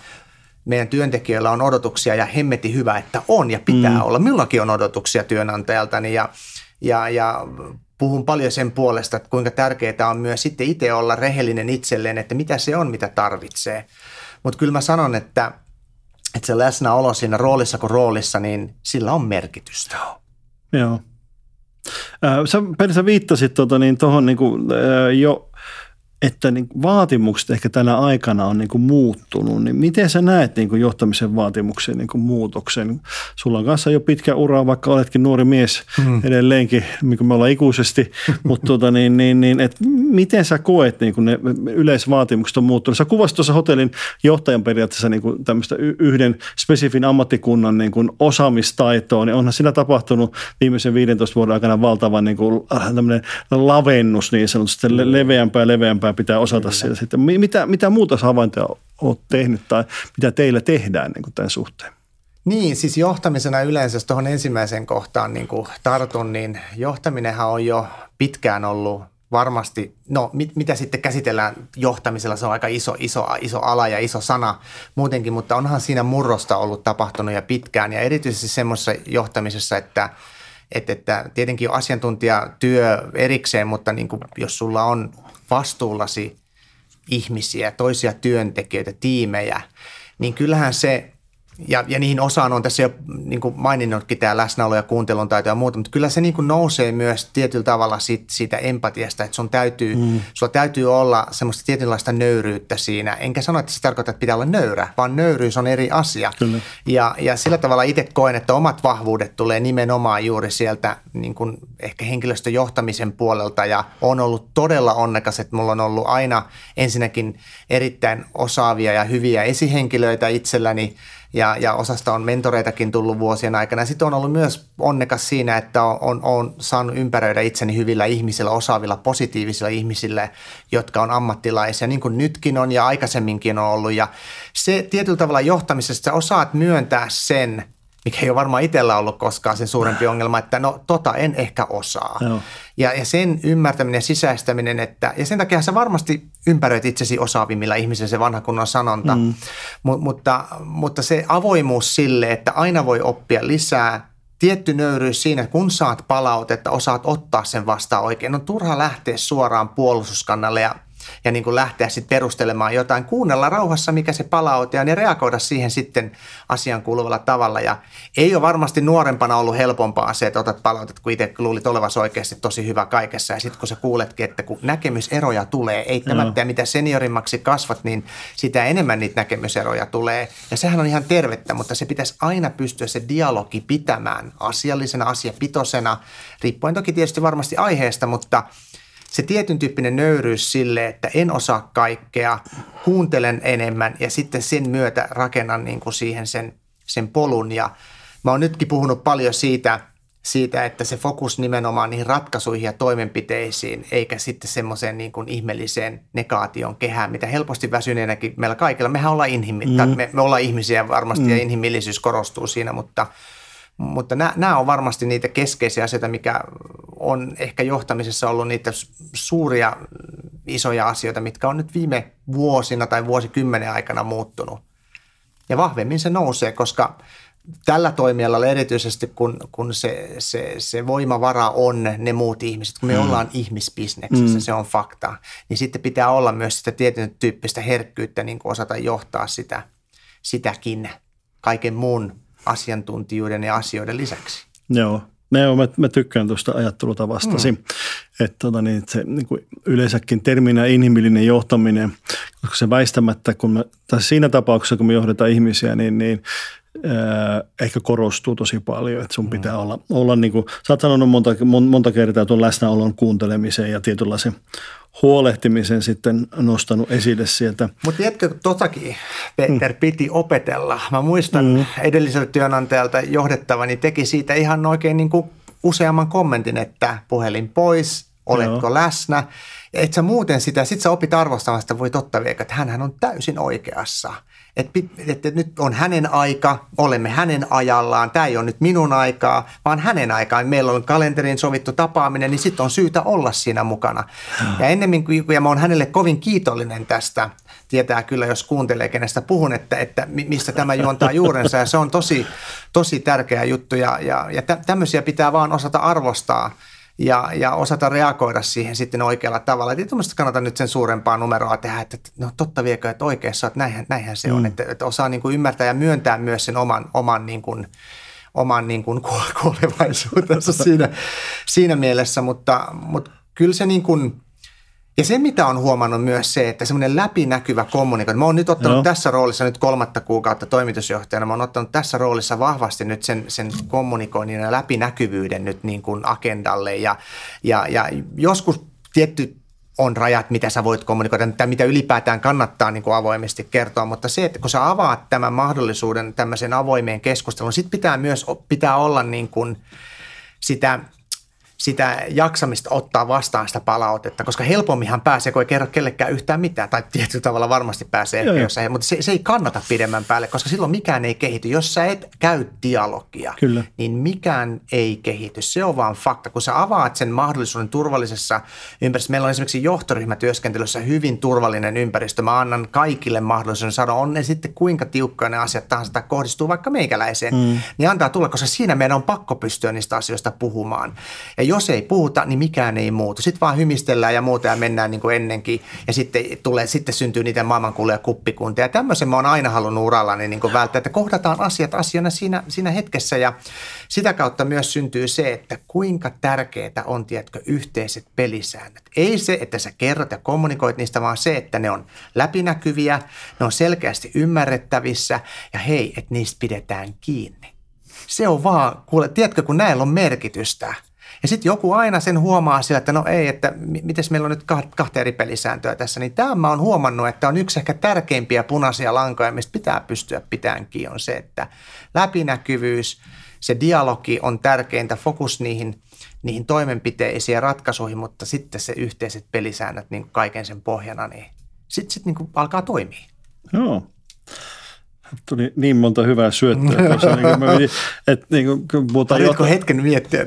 meidän työntekijöillä on odotuksia ja hemmetin hyvä, että on ja pitää mm. olla. Milloinkin on odotuksia työnantajaltani ja, ja, ja puhun paljon sen puolesta, että kuinka tärkeää on myös sitten itse olla rehellinen itselleen, että mitä se on, mitä tarvitsee. Mutta kyllä mä sanon, että, että se läsnäolo siinä roolissa kuin roolissa, niin sillä on merkitystä. Joo. Sä, Peri, sä viittasit tuota, niin, tuohon niin kuin, jo, että niin, vaatimukset ehkä tänä aikana on niin kuin, muuttunut. Niin miten sä näet niin kuin, johtamisen vaatimuksien niin kuin, muutoksen? Sulla on kanssa jo pitkä ura, vaikka oletkin nuori mies mm. edelleenkin, niin kuin me ollaan ikuisesti. Mutta tuota, niin, niin, niin, et, miten sä koet, niin kuin, ne yleisvaatimukset on muuttunut? Sä kuvasit tuossa hotellin johtajan periaatteessa niin kuin, tämmöistä yhden spesifin ammattikunnan niin kuin, osaamistaitoa. Niin onhan siinä tapahtunut viimeisen viidentoista vuoden aikana valtava niin kuin, lavennus niin sanotusti, mm. leveämpää ja leveämpää. Pitää osata siellä sitten. Mitä, mitä muuta havaintoja olet tehnyt tai mitä teillä tehdään niin kuin tämän suhteen? Niin, siis johtamisena yleensä, jos tuohon ensimmäiseen kohtaan niin kuin tartun, niin johtaminenhan on jo pitkään ollut varmasti, no mit, mitä sitten käsitellään johtamisella, se on aika iso, iso, iso ala ja iso sana muutenkin, mutta onhan siinä murrosta ollut tapahtunut ja pitkään ja erityisesti semmoisessa johtamisessa, että Että, että tietenkin on asiantuntijatyö erikseen, mutta niin kuin jos sulla on vastuullasi ihmisiä, toisia työntekijöitä, tiimejä, niin kyllähän se, ja, ja niihin osaan on tässä jo niin kuin maininnutkin tämä läsnäolo ja kuuntelun taito ja muuta, mutta kyllä se niin kuin nousee myös tietyllä tavalla siitä, siitä empatiasta, että sun täytyy, mm. sulla täytyy olla semmoista tietynlaista nöyryyttä siinä. Enkä sano, että se tarkoittaa, että pitää olla nöyrä, vaan nöyryys on eri asia. Ja, ja sillä tavalla itse koen, että omat vahvuudet tulee nimenomaan juuri sieltä niin kuin ehkä henkilöstöjohtamisen puolelta ja on ollut todella onnekas, että mulla on ollut aina ensinnäkin erittäin osaavia ja hyviä esihenkilöitä itselläni. Ja, ja osasta on mentoreitakin tullut vuosien aikana. Sitten on ollut myös onnekas siinä, että on, on, on saanut ympäröidä itseni hyvillä ihmisillä, osaavilla, positiivisilla ihmisillä, jotka on ammattilaisia, niin kuin nytkin on ja aikaisemminkin on ollut. Ja se tietyllä tavalla johtamisessa, että sä osaat myöntää sen, mikä ei ole varmaan itsellä ollut koskaan sen suurempi ongelma, että no tota en ehkä osaa. No. Ja, ja sen ymmärtäminen ja sisäistäminen, että, ja sen takia sä varmasti ympäröit itsesi osaavimmilla ihmisillä, se vanha kunnon sanonta, mm. Mut, mutta, mutta se avoimuus sille, että aina voi oppia lisää, tietty nöyryys siinä, kun saat palautetta, osaat ottaa sen vastaan oikein. On turha lähteä suoraan puolustuskannalle ja ja niin kuin lähteä sitten perustelemaan jotain, kuunnella rauhassa, mikä se palaute on ja reagoida siihen sitten asian kuuluvalla tavalla. Ja ei ole varmasti nuorempana ollut helpompaa se, että otat palautet, kun itse luulit olevasi oikeasti tosi hyvä kaikessa. Ja sitten kun sä kuuletkin, että kun näkemyseroja tulee, ei tämä pitää, mitä seniorimmaksi kasvat, niin sitä enemmän niitä näkemyseroja tulee. Ja sehän on ihan tervettä, mutta se pitäisi aina pystyä se dialogi pitämään asiallisena, asiapitoisena, riippuen toki tietysti varmasti aiheesta, mutta se tietyn tyyppinen nöyryys sille, että en osaa kaikkea, kuuntelen enemmän ja sitten sen myötä rakennan niin kuin siihen sen, sen polun. Ja mä oon nytkin puhunut paljon siitä, siitä, että se fokus nimenomaan niihin ratkaisuihin ja toimenpiteisiin, eikä sitten semmoiseen niin kuin ihmeelliseen negaation kehään, mitä helposti väsyneenäkin meillä kaikilla. Mehän ollaan, inhimi- mm. tai me, me ollaan ihmisiä varmasti mm. ja inhimillisyys korostuu siinä, mutta Mutta nämä, nämä on varmasti niitä keskeisiä asioita, mikä on ehkä johtamisessa ollut niitä suuria, isoja asioita, mitkä on nyt viime vuosina tai vuosikymmenen aikana muuttunut. Ja vahvemmin se nousee, koska tällä toimialalla erityisesti, kun, kun se, se, se voimavara on ne muut ihmiset, kun me mm. ollaan ihmisbisneksessä, mm. se on fakta, niin sitten pitää olla myös sitä tietyn tyyppistä herkkyyttä, niin kuin osata johtaa sitä, sitäkin kaiken muun asiantuntijuuden ja asioiden lisäksi. Joo, joo mä, mä tykkään tuosta ajattelutavastasi. Mm. Että tota, niin, se niin kuin yleensäkin terminä inhimillinen johtaminen, koska se väistämättä, kun me, tai siinä tapauksessa, kun me johdetaan ihmisiä, niin, niin ehkä korostuu tosi paljon, että sun pitää mm. olla, olla niin kuin, sä oot sanonut monta, monta kertaa tuon läsnäolon kuuntelemiseen ja tietynlaisen huolehtimisen sitten nostanut esille sieltä. Mutta tiedätkö, totakin Peter mm. piti opetella. Mä muistan mm. edelliseltä työnantajalta johdettavani teki siitä ihan oikein niin kuin useamman kommentin, että puhelin pois, oletko Joo. läsnä. Et sä muuten sitä, sit sä opit arvostamaan sitä, voi totta vie, että hänhän on täysin oikeassa. Että et, et nyt on hänen aika, olemme hänen ajallaan, tämä ei ole nyt minun aikaa, vaan hänen aikaan. Meillä on kalenteriin sovittu tapaaminen, niin sitten on syytä olla siinä mukana. Ja ennemmin kuin, ja mä oon hänelle kovin kiitollinen tästä, tietää kyllä, jos kuuntelee, kenestä puhun, että, että mistä tämä juontaa juurensa. Ja se on tosi, tosi tärkeä juttu ja, ja, ja tä, tämmöisiä pitää vaan osata arvostaa. Ja, ja osata reagoida siihen sitten oikealla tavalla. Ei tämmöistä kannata nyt sen suurempaa numeroa tehdä, että no totta viekö, että oikeassa, että näinhän, näinhän se mm. on. Että, että osaa niin kuin ymmärtää ja myöntää myös sen oman, oman niin kuin oman niin kuin kuolevaisuutensa siinä, siinä mielessä, mutta, mutta kyllä se niin kuin, ja se mitä on huomannut myös se, että semmoinen läpinäkyvä kommunikaatio, mä oon nyt ottanut Joo. tässä roolissa nyt kolmatta kuukautta toimitusjohtajana, mä oon ottanut tässä roolissa vahvasti nyt sen, sen kommunikoinnin ja läpinäkyvyyden nyt niin kuin agendalle ja, ja, ja joskus tietty on rajat, mitä sä voit kommunikoida tai mitä ylipäätään kannattaa niin kuin avoimesti kertoa, mutta se, että kun sä avaat tämän mahdollisuuden tämmöiseen avoimeen keskusteluun, sit pitää myös pitää olla niin kuin sitä, sitä jaksamista ottaa vastaan sitä palautetta, koska helpomminhan pääsee, kun ei kerro kellekään yhtään mitään, tai tietyllä tavalla varmasti pääsee, joo, jossain, mutta se, se ei kannata pidemmän päälle, koska silloin mikään ei kehity. Jos sä et käy dialogia, Kyllä. niin mikään ei kehity. Se on vaan fakta. Kun sä avaat sen mahdollisuuden turvallisessa ympäristössä, meillä on esimerkiksi johtoryhmätyöskentelyssä hyvin turvallinen ympäristö. Mä annan kaikille mahdollisuuden sanoa, on ne sitten kuinka tiukkaa ne asiat tahansa tai kohdistuu vaikka meikäläiseen, mm. niin antaa tulla, koska siinä meidän on pakko pystyä niistä asioista puhumaan. Ja jos ei puhuta, niin mikään ei muutu. Sitten vaan hymistellään ja muuta ja mennään niin kuin ennenkin. Ja sitten, tulee, sitten syntyy niitä maailmankuuluja kuppikuntia. Ja tämmöisen mä oon aina halunnut urallani niin kuin välttää, että kohdataan asiat asiana siinä, siinä hetkessä. Ja sitä kautta myös syntyy se, että kuinka tärkeää on, tiedätkö, yhteiset pelisäännöt. Ei se, että sä kerrot ja kommunikoit niistä, vaan se, että ne on läpinäkyviä, ne on selkeästi ymmärrettävissä. Ja hei, että niistä pidetään kiinni. Se on vaan, kuule, tiedätkö, kun näillä on merkitystä. Ja sitten joku aina sen huomaa sillä, että no ei, että mites meillä on nyt kahta eri pelisääntöä tässä. Niin tämä mä oon huomannut, että on yksi ehkä tärkeimpiä punaisia lankoja, mistä pitää pystyä pitämään kiinni, on se, että läpinäkyvyys, se dialogi on tärkeintä, fokus niihin, niihin toimenpiteisiin ja ratkaisuihin, mutta sitten se yhteiset pelisäännöt niin kaiken sen pohjana, niin sitten sit niin alkaa toimia. Joo. Tuli niin monta hyvää syöttöä tuossa, niin kuin mä, että niin kuin, kun puhutaan... Haluatko jotain... hetken miettiä?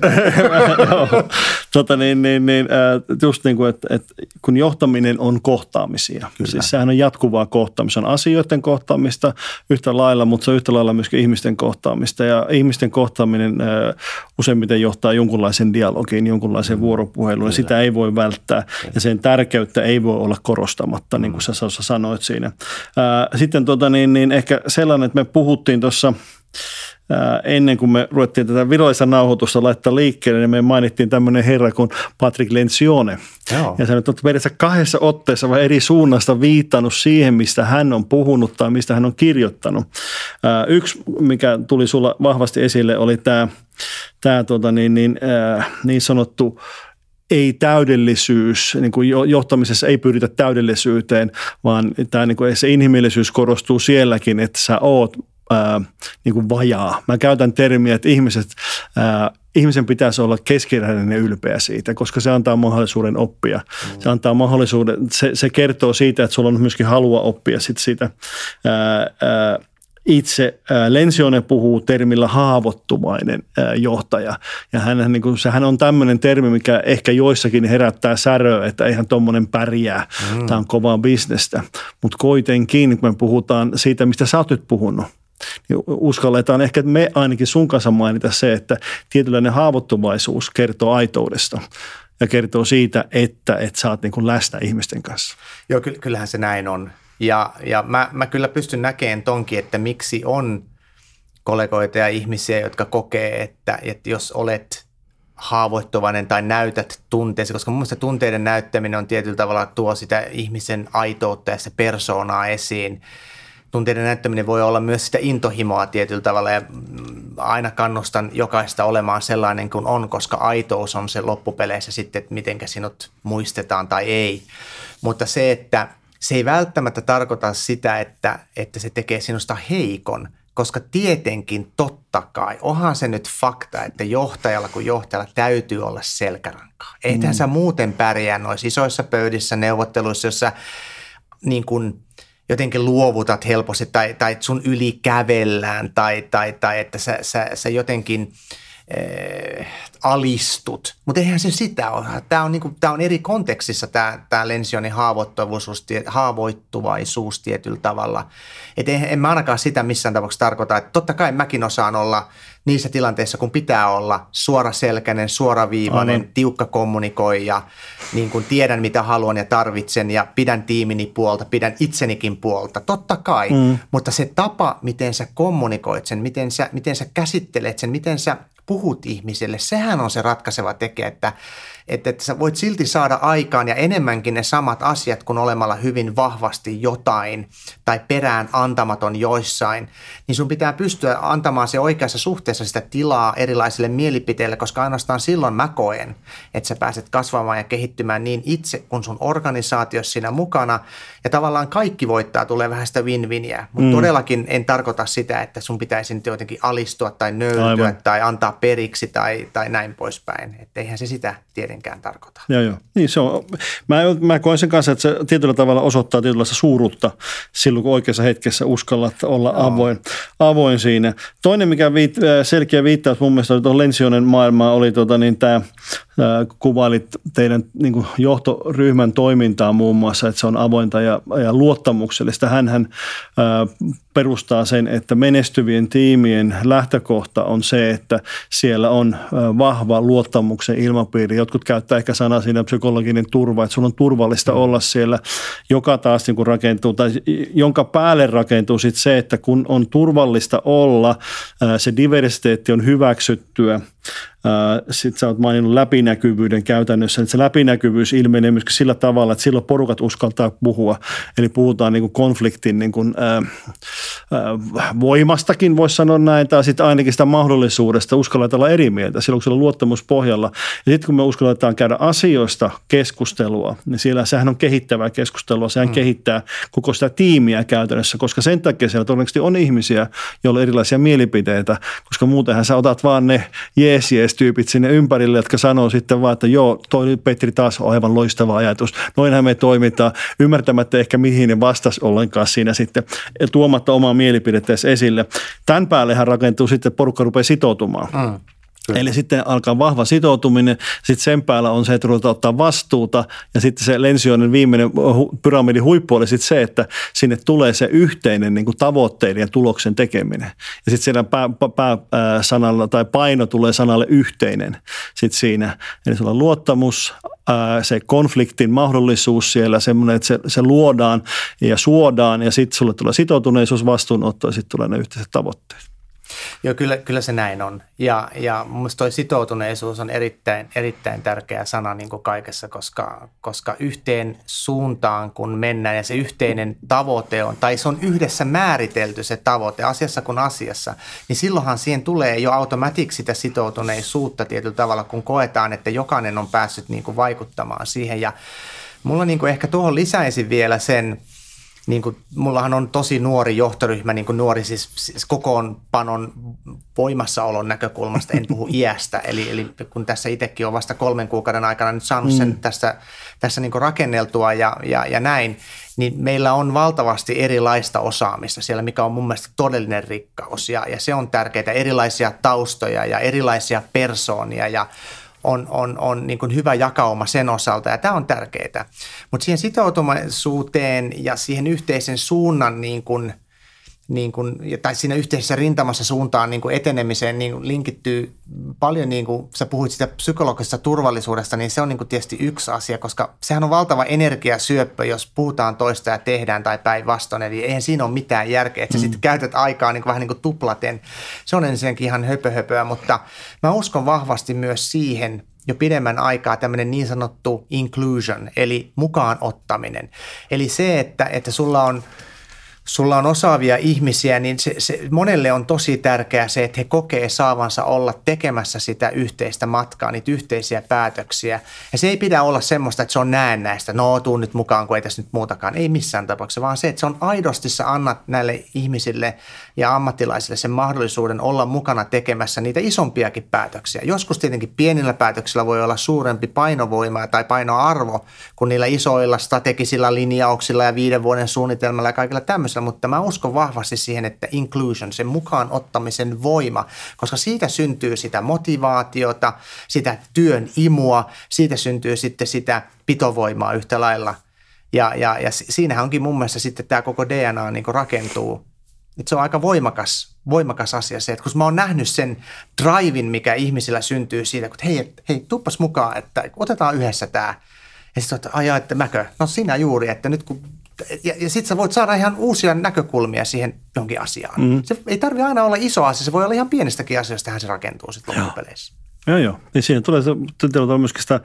Joo, tota niin, niin, niin, just niin kuin, että, että kun johtaminen on kohtaamisia. Kyllä. Siis sehän on jatkuvaa kohtaamista. On asioiden kohtaamista yhtä lailla, mutta se on yhtä lailla myöskin ihmisten kohtaamista. Ja ihmisten kohtaaminen useimmiten johtaa jonkunlaisen dialogiin, jonkunlaiseen vuoropuheluun. Kyllä. Sitä ei voi välttää ja sen tärkeyttä ei voi olla korostamatta, niin kuin sä sanoit siinä. Sitten tota niin, niin ehkä... sellainen, että me puhuttiin tuossa ennen kuin me ruvettiin tätä virallista nauhoitusta laittaa liikkeelle, niin me mainittiin tämmöinen herra kuin Patrick Lencioni. Joo. Ja sä nyt olet periaatteessa kahdessa otteessa vai eri suunnasta viitannut siihen, mistä hän on puhunut tai mistä hän on kirjoittanut. Yksi, mikä tuli sulla vahvasti esille, oli tämä, tämä tuota niin, niin, niin sanottu ei-täydellisyys, niin kuin johtamisessa ei pyritä täydellisyyteen, vaan tämä, niin kuin, se inhimillisyys korostuu sielläkin, että sä oot ää, niin kuin vajaa. Mä käytän termiä, että ihmiset, ää, ihmisen pitäisi olla keskeräinen ja ylpeä siitä, koska se antaa mahdollisuuden oppia. Mm. Se antaa mahdollisuuden, se, se kertoo siitä, että sulla on myöskin halua oppia sit siitä ää, ää, itse Lencioni puhuu termillä haavoittuvainen johtaja, ja hän, niin kuin, sehän on tämmöinen termi, mikä ehkä joissakin herättää säröä, että eihän tuommoinen pärjää, mm. tämä on kovaa bisnestä, mutta kuitenkin, kun me puhutaan siitä, mistä sä oot nyt puhunut, niin uskalletaan ehkä me ainakin sun kanssa mainita se, että tietynlainen haavoittuvaisuus kertoo aitoudesta ja kertoo siitä, että, että sä oot niin kuin läsnä ihmisten kanssa. Joo, kyllähän se näin on. Ja, ja mä, mä kyllä pystyn näkemään tonkin, että miksi on kollegoita ja ihmisiä, jotka kokee, että, että jos olet haavoittuvainen tai näytät tunteesi, koska mun mielestä tunteiden näyttäminen on tietyllä tavalla tuo sitä ihmisen aitoutta ja sitä persoonaa esiin. Tunteiden näyttäminen voi olla myös sitä intohimoa tietyllä tavalla ja aina kannustan jokaista olemaan sellainen kuin on, koska aitous on se loppupeleissä sitten, että mitenkä sinut muistetaan tai ei, mutta se, että se ei välttämättä tarkoita sitä, että, että se tekee sinusta heikon, koska tietenkin totta kai, onhan se nyt fakta, että johtajalla kuin johtajalla täytyy olla selkärankaa. Eihän mm. sä muuten pärjää noissa isoissa pöydissä, neuvotteluissa, jossa niin kun jotenkin luovutat helposti tai, tai sun yli kävellään tai, tai, tai että sä, sä, sä jotenkin... Ee, alistut, mutta eihän se sitä ole. Tämä on, niinku, tämä on eri kontekstissa tämä, tämä Lencionin haavoittuvaisuus, haavoittuvaisuus tietyllä tavalla. Et en, en mä ainakaan sitä missään tapauksessa tarkoita, että totta kai mäkin osaan olla niissä tilanteissa, kun pitää olla suoraselkäinen, suoraviivainen, Aivan. tiukka kommunikoija, niin kuin tiedän, mitä haluan ja tarvitsen ja pidän tiimini puolta, pidän itsenikin puolta. Totta kai, mm. mutta se tapa, miten sä kommunikoit sen, miten sä, miten sä käsittelet sen, miten sä puhut ihmiselle, sehän on se ratkaiseva tekijä, että, että, että sä voit silti saada aikaan ja enemmänkin ne samat asiat kuin olemalla hyvin vahvasti jotain tai perään antamaton joissain, niin sun pitää pystyä antamaan se oikeassa suhteessa sitä tilaa erilaisille mielipiteille, koska ainoastaan silloin mä koen, että sä pääset kasvamaan ja kehittymään niin itse kuin sun organisaatiossa siinä mukana ja tavallaan kaikki voittaa, tulee vähän sitä win-winiä, mutta mm. todellakin en tarkoita sitä, että sun pitäisi nyt jotenkin alistua tai nöyrtyä Aivan. tai antaa periksi tai, tai näin poispäin. Että eihän se sitä tietenkään tarkoita. Joo, joo. Niin se on. Mä, mä koen sen kanssa, että se tietyllä tavalla osoittaa tietynlaista suuruutta silloin, kun oikeassa hetkessä uskallat olla no. avoin, avoin siinä. Toinen, mikä viit, selkeä viittaus mun mielestä oli tuohon Lencionen maailmaan, oli tuota, niin tämä, kuvailit teidän niin kuin johtoryhmän toimintaa muun muassa, että se on avointa ja, ja luottamuksellista. Hänhän äh, perustaa sen, että menestyvien tiimien lähtökohta on se, että siellä on äh, vahva luottamuksen ilmapiiri. Jotkut käyttää ehkä sanaa siinä psykologinen turva, että sun on turvallista mm. olla siellä, joka taas niin kuin rakentuu tai jonka päälle rakentuu sit se, että kun on turvallista olla, äh, se diversiteetti on hyväksyttyä. Sitten sä oot maininnut läpinäkyvyyden käytännössä, että se läpinäkyvyys ilmenee myöskin sillä tavalla, että silloin porukat uskaltaa puhua, eli puhutaan niin kuin konfliktin niin kuin, ää, ää, voimastakin, voisi sanoa näin, tai sitten ainakin sitä mahdollisuudesta uskalla olla eri mieltä, silloin kun siellä on luottamus pohjalla. Ja sitten kun me uskalletaan käydä asioista keskustelua, niin siellä sehän on kehittävää keskustelua, sehän mm. kehittää koko sitä tiimiä käytännössä, koska sen takia siellä todennäköisesti on ihmisiä, joilla on erilaisia mielipiteitä, koska muutenhan sä otat vaan ne jees, jees, tyypit sinne ympärille, jotka sanoo sitten vaan, että joo, toi Petri taas on aivan loistava ajatus. Noinhan me toimitaan, ymmärtämättä ehkä mihin ne vastasi ollenkaan siinä sitten, tuomatta omaa mielipidettäisi esille. Tämän päällehän rakentuu sitten, porukka rupeaa sitoutumaan. Mm. Eli sitten alkaa vahva sitoutuminen, sitten sen päällä on se, että ruvetaan ottaa vastuuta ja sitten se Lencionen viimeinen pyramidin huippu oli sitten se, että sinne tulee se yhteinen niin kuin tavoitteiden ja tuloksen tekeminen. Ja sitten siellä pääsanalla pää, pää, tai paino tulee sanalle yhteinen sitten siinä. Eli se on luottamus, se konfliktin mahdollisuus siellä, semmoinen, että se, se luodaan ja suodaan ja sitten sulle tulee sitoutuneisuus, vastuunotto ja sitten tulee ne yhteiset tavoitteet. Joo, kyllä, kyllä se näin on. Ja, ja mun mielestä toi sitoutuneisuus on erittäin, erittäin tärkeä sana niin kuin kaikessa, koska, koska yhteen suuntaan kun mennään ja se yhteinen tavoite on, tai se on yhdessä määritelty se tavoite asiassa kuin asiassa, niin silloinhan siihen tulee jo automaatiksi sitä sitoutuneisuutta tietyllä tavalla, kun koetaan, että jokainen on päässyt niin kuin vaikuttamaan siihen. Ja mulla niin kuin ehkä tuohon lisäisin vielä sen, niin kuin, mullahan on tosi nuori johtoryhmä, niin kuin nuori siis, siis kokoonpanon voimassaolon näkökulmasta, en puhu iästä. Eli, eli kun tässä itsekin on vasta kolmen kuukauden aikana nyt saanut sen mm. tässä, tässä niin kuin rakenneltua ja, ja, ja näin, niin meillä on valtavasti erilaista osaamista siellä, mikä on mun mielestä todellinen rikkaus. Ja, ja se on tärkeää, erilaisia taustoja ja erilaisia persoonia ja on, on, on niin kuin hyvä jakauma sen osalta ja tämä on tärkeää. Mutta siihen sitoutumaisuuteen ja siihen yhteisen suunnan niin kuin, niin kuin, tai siinä yhteisessä rintamassa suuntaan niin kuin etenemiseen niin kuin linkittyy paljon, niin kuin sä puhuit sitä psykologisesta turvallisuudesta, niin se on niin kuin tietysti yksi asia, koska sehän on valtava energiasyöppö, jos puhutaan toista ja tehdään tai päinvastoin. Eli eihän siinä ole mitään järkeä, että sä mm. sitten käytät aikaa niin kuin, vähän niin kuin tuplaten. Se on ensinnäkin ihan höpöhöpöä, mutta mä uskon vahvasti myös siihen jo pidemmän aikaa tämmöinen niin sanottu inclusion, eli mukaan ottaminen. Eli se, että, että sulla on... Sulla on osaavia ihmisiä, niin se, se, monelle on tosi tärkeää se, että he kokee saavansa olla tekemässä sitä yhteistä matkaa, niitä yhteisiä päätöksiä. Ja se ei pidä olla semmoista, että se on näennäistä, no tuu nyt mukaan, kun ei tässä nyt muutakaan. Ei missään tapauksessa, vaan se, että se on aidosti, sä annat näille ihmisille ja ammattilaisille sen mahdollisuuden olla mukana tekemässä niitä isompiakin päätöksiä. Joskus tietenkin pienillä päätöksillä voi olla suurempi painovoima tai painoarvo kuin niillä isoilla strategisilla linjauksilla ja viiden vuoden suunnitelmalla ja kaikilla tämmöisillä. Mutta mä uskon vahvasti siihen, että inclusion, sen mukaan ottamisen voima, koska siitä syntyy sitä motivaatiota, sitä työn imua, siitä syntyy sitten sitä pitovoimaa yhtä lailla. Ja, ja, ja siinähän onkin mun mielestä sitten tämä koko D N A niin kuin rakentuu. Et se on aika voimakas, voimakas asia se, että kun mä oon nähnyt sen drivein, mikä ihmisillä syntyy siitä, että hei, hei tuppas mukaan, että otetaan yhdessä tämä. Ja sitten olet, aijaa, että mäkö? No sinä juuri, että nyt kun... Ja, ja sitten sä voit saada ihan uusia näkökulmia siihen jonkin asiaan. Mm. Se ei tarvitse aina olla iso asia, se voi olla ihan pienistäkin asioista, tähän se rakentuu sitten loppupeleissä. Joo, joo. Ja siihen tulee, tulee myöskin sitä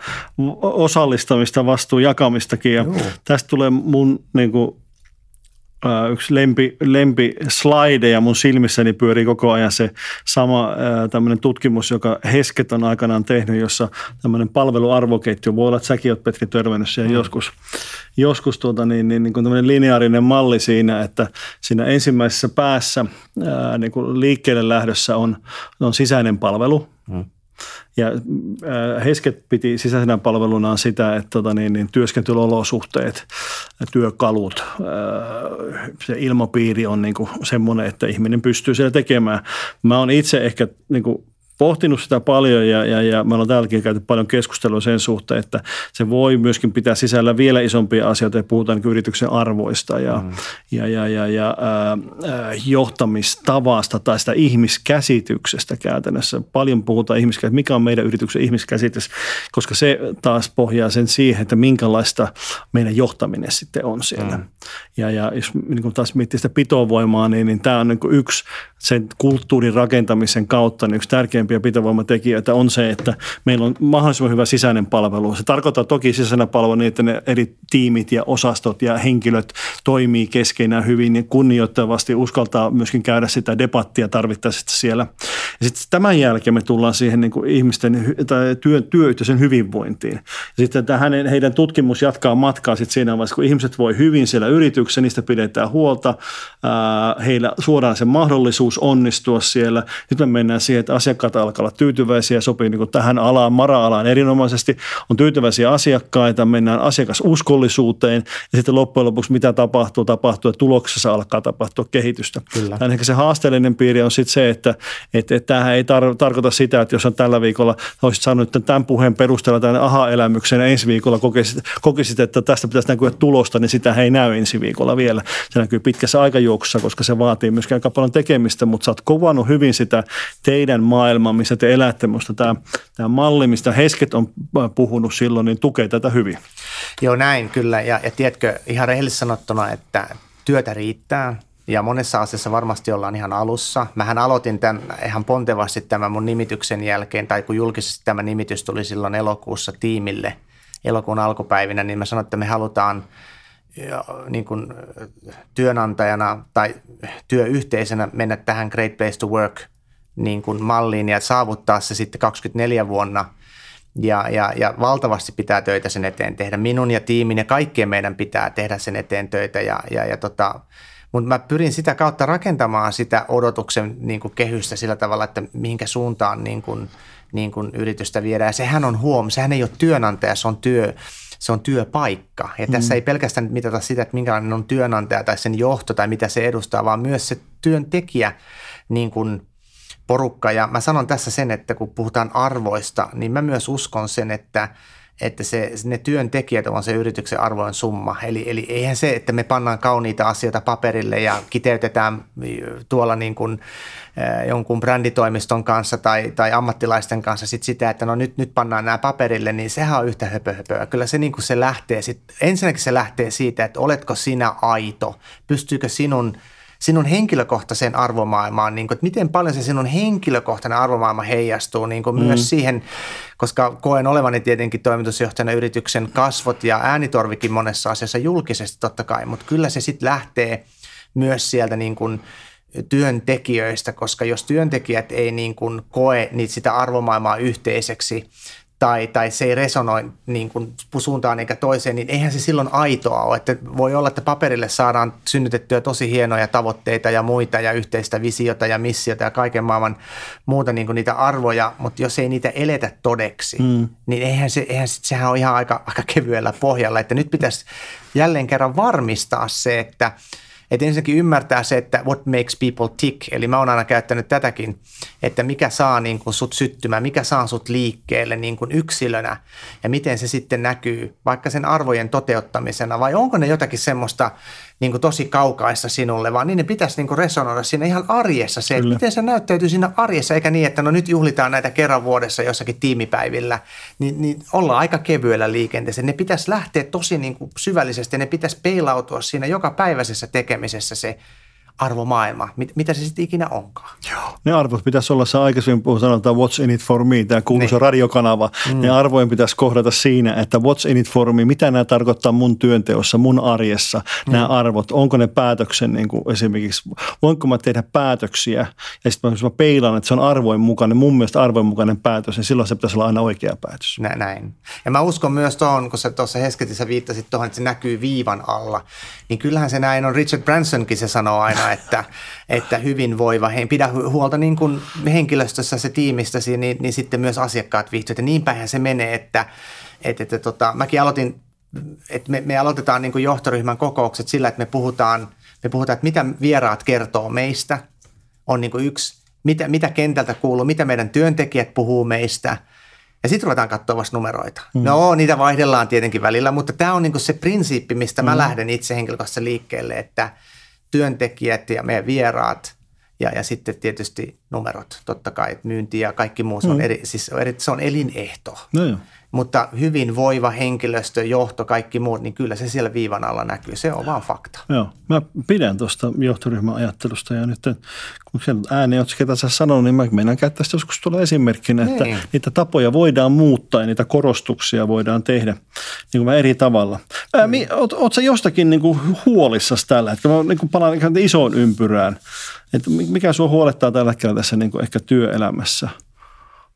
osallistamista, vastuun jakamistakin. Ja tästä tulee mun niin kuin, ä, yksi lempi, lempi slide ja mun silmissäni pyörii koko ajan se sama ä, tämmöinen tutkimus, joka Heskett on aikanaan tehnyt, jossa tämmöinen palveluarvoketju, voi olla, että säkin oot Petri törmännyt siihen mm. joskus, joskus tuota, niin, niin, niin kuin tämmöinen lineaarinen malli siinä, että siinä ensimmäisessä päässä ä, niin kuin liikkeelle lähdössä on, on sisäinen palvelu. Mm. Ja Heskett piti sisäisenä palvelunaan sitä, että tota niin, niin työskentelyolosuhteet, työkalut, se ilmapiiri on niin kuin semmoinen, että ihminen pystyy siellä tekemään. Mä oon itse ehkä niin kuin pohtinut sitä paljon ja, ja, ja me ollaan täälläkin käyty paljon keskustelua sen suhteen, että se voi myöskin pitää sisällä vielä isompia asioita ja puhutaan niin yrityksen arvoista ja, mm. ja, ja, ja, ja ää, johtamistavasta tai sitä ihmiskäsityksestä käytännössä. Paljon puhutaan ihmiskäsityksestä, mikä on meidän yrityksen ihmiskäsitys, koska se taas pohjaa sen siihen, että minkälaista meidän johtaminen sitten on siellä. Mm. Ja, ja jos niin kun taas miettii sitä pitovoimaa, niin, niin tämä on niin kuin yksi sen kulttuurin rakentamisen kautta niin yksi tärkeä pitovoimatekijöitä on se, että meillä on mahdollisimman hyvä sisäinen palvelu. Se tarkoittaa toki sisäinen palvelu niin, että ne eri tiimit ja osastot ja henkilöt toimii keskenään hyvin ja kunnioittavasti uskaltaa myöskin käydä sitä debattia tarvittaessa siellä. Ja sitten tämän jälkeen me tullaan siihen niin kuin ihmisten tai työ, työyhteisön hyvinvointiin. Ja sitten hänen, heidän tutkimus jatkaa matkaa sitten siinä vaiheessa, kun ihmiset voi hyvin siellä yrityksessä, niistä pidetään huolta, ää, heillä suoraan se mahdollisuus onnistua siellä. Nyt me mennään siihen, että asiakkaat alkaa olla tyytyväisiä, sopii niin kuin tähän alaan, mara-alaan erinomaisesti, on tyytyväisiä asiakkaita, mennään asiakasuskollisuuteen ja sitten loppujen lopuksi mitä tapahtuu, tapahtuu ja tuloksessa alkaa tapahtua kehitystä. Kyllä. Tämä ehkä se haasteellinen piiri on sitten se, että et, et tämähän ei tar- tarkoita sitä, että jos on tällä viikolla, olisit saanut tämän puheen perusteella tämän aha-elämyksen ja ensi viikolla kokisit, kokisit, että tästä pitäisi näkyä tulosta, niin sitä ei näy ensi viikolla vielä. Se näkyy pitkässä aikajuoksussa, koska se vaatii myöskin aika paljon tekemistä, mutta sä oot kovannut hyvin sitä teidän maailmaa, missä te elätte. Minusta tämä, tämä malli, mistä Heskett on puhunut silloin, niin tukee tätä hyvin. Joo, näin kyllä. Ja, ja tiedätkö, ihan rehellisesti sanottuna, että työtä riittää ja monessa asiassa varmasti ollaan ihan alussa. Mähän aloitin tämän ihan pontevasti tämän mun nimityksen jälkeen, tai kun julkisesti tämä nimitys tuli silloin elokuussa tiimille, elokuun alkupäivinä, niin mä sanoin, että me halutaan niin kuin työnantajana tai työyhteisönä mennä tähän Great Place to Work niin kuin malliin ja saavuttaa se sitten kaksikymmentäneljä vuonna ja, ja, ja valtavasti pitää töitä sen eteen tehdä. Minun ja tiimin ja kaikkien meidän pitää tehdä sen eteen töitä ja, ja, ja tota, mutta mä pyrin sitä kautta rakentamaan sitä odotuksen niin kuin kehystä sillä tavalla, että mihinkä suuntaan niin kuin, niin kuin yritystä viedään. Ja sehän on huom, sehän ei ole työnantaja, se on työ. Se on työpaikka ja mm. tässä ei pelkästään mitata sitä, että minkälainen on työnantaja tai sen johto tai mitä se edustaa, vaan myös se työntekijä niin kuin porukka. Ja mä sanon tässä sen, että kun puhutaan arvoista, niin mä myös uskon sen, että, että se, ne työntekijät on se yrityksen arvojen summa. Eli, eli eihän se, että me pannaan kauniita asioita paperille ja kiteytetään tuolla niin kuin jonkun bränditoimiston kanssa tai, tai ammattilaisten kanssa sit sitä, että no nyt, nyt pannaan nämä paperille, niin sehän on yhtä höpöhöpöä. Kyllä se, niin kuin se lähtee, sit, ensinnäkin se lähtee siitä, että oletko sinä aito, pystyykö sinun sinun henkilökohtaiseen arvomaailmaan, niin kuin, että miten paljon se sinun henkilökohtainen arvomaailma heijastuu niin kuin mm. myös siihen, koska koen olevani tietenkin toimitusjohtajana yrityksen kasvot ja äänitorvikin monessa asiassa julkisesti totta kai, mutta kyllä se sitten lähtee myös sieltä niin kuin työntekijöistä, koska jos työntekijät ei niin kuin koe niitä sitä arvomaailmaa yhteiseksi, Tai, tai se ei resonoi niin kuin suuntaan eikä toiseen, niin eihän se silloin aitoa ole. Että voi olla, että paperille saadaan synnytettyä tosi hienoja tavoitteita ja muita ja yhteistä visiota ja missiota ja kaiken maailman muuta niin kuin niitä arvoja, mutta jos ei niitä eletä todeksi, mm. niin eihän, se, eihän sehän ole ihan aika, aika kevyellä pohjalla. Että nyt pitäisi jälleen kerran varmistaa se, että Että ensinnäkin ymmärtää se, että what makes people tick, eli mä oon aina käyttänyt tätäkin, että mikä saa niin kuin sut syttymään, mikä saa sut liikkeelle niin kuin yksilönä ja miten se sitten näkyy vaikka sen arvojen toteuttamisena vai onko ne jotakin semmoista niin kuin tosi kaukaista sinulle, vaan niin ne pitäisi niin kuin resonoida siinä ihan arjessa se, että miten se näyttäytyy siinä arjessa, eikä niin, että no nyt juhlitaan näitä kerran vuodessa jossakin tiimipäivillä, niin, niin ollaan aika kevyellä liikenteessä. Ne pitäisi lähteä tosi niin kuin syvällisesti, ne pitäisi peilautua siinä jokapäiväisessä tekemisessä se arvomaailma, mit, mitä se sitten ikinä onkaan. Joo. Ne arvot pitäisi olla, se aikaisemmin sanotaan what's in it for me, tämä kuuluisa niin. radiokanava. Mm. Ne arvojen pitäisi kohdata siinä, että what's in it for me, mitä nämä tarkoittaa mun työnteossa, mun arjessa, mm. nämä arvot. Onko ne päätöksen niin kuin esimerkiksi, voinko mä tehdä päätöksiä ja sitten jos mä peilaan, että se on arvojen mukainen, mun mielestä arvojen mukainen päätös, niin silloin se pitäisi olla aina oikea päätös. Nä, näin. Ja mä uskon myös tuohon, kun sä tuossa Heskettissä viittasit tuohon, että se näkyy viivan alla, niin kyllähän se näin on. Richard Bransonkin se sanoo aina, että, että hyvinvoiva, pidä huolta niin kuin henkilöstössä se tiimistäsi, niin, niin sitten myös asiakkaat viihtyvät. Ja niinpäinhän se menee, että, että, että tota, mäkin aloitin, että me, me aloitetaan niin kuin johtoryhmän kokoukset sillä, että me puhutaan, me puhutaan, että mitä vieraat kertoo meistä, on niin kuin yksi, mitä, mitä kentältä kuuluu, mitä meidän työntekijät puhuu meistä. Ja sitten ruvetaan katsoa vasta numeroita. Mm. No, niitä vaihdellaan tietenkin välillä, mutta tämä on niin kuin se prinsiippi, mistä mä mm. lähden itse henkilökohtaisesti liikkeelle, että työntekijät ja meidän vieraat ja, ja sitten tietysti numerot, totta kai, että myynti ja kaikki muu, se on, eri, siis se on elinehto. No joo. Mutta hyvinvoiva henkilöstö, johto, kaikki muut, niin kyllä se siellä viivan alla näkyy. Se on vaan fakta. Joo. Mä pidän tuosta johtoryhmän ajattelusta ja nyt kun ääneen olet ketä sä sanonut, niin mä meinaan käyttää sitä joskus tuolla esimerkkinä, niin. Että niitä tapoja voidaan muuttaa ja niitä korostuksia voidaan tehdä niin kuin eri tavalla. Ää, niin. Oletko sä jostakin niin kuin huolissasi tällä hetkellä? Mä niin kuin palaan niin kuin isoon ympyrään. Että mikä sua huolettaa tällä hetkellä tässä niin kuin ehkä työelämässä?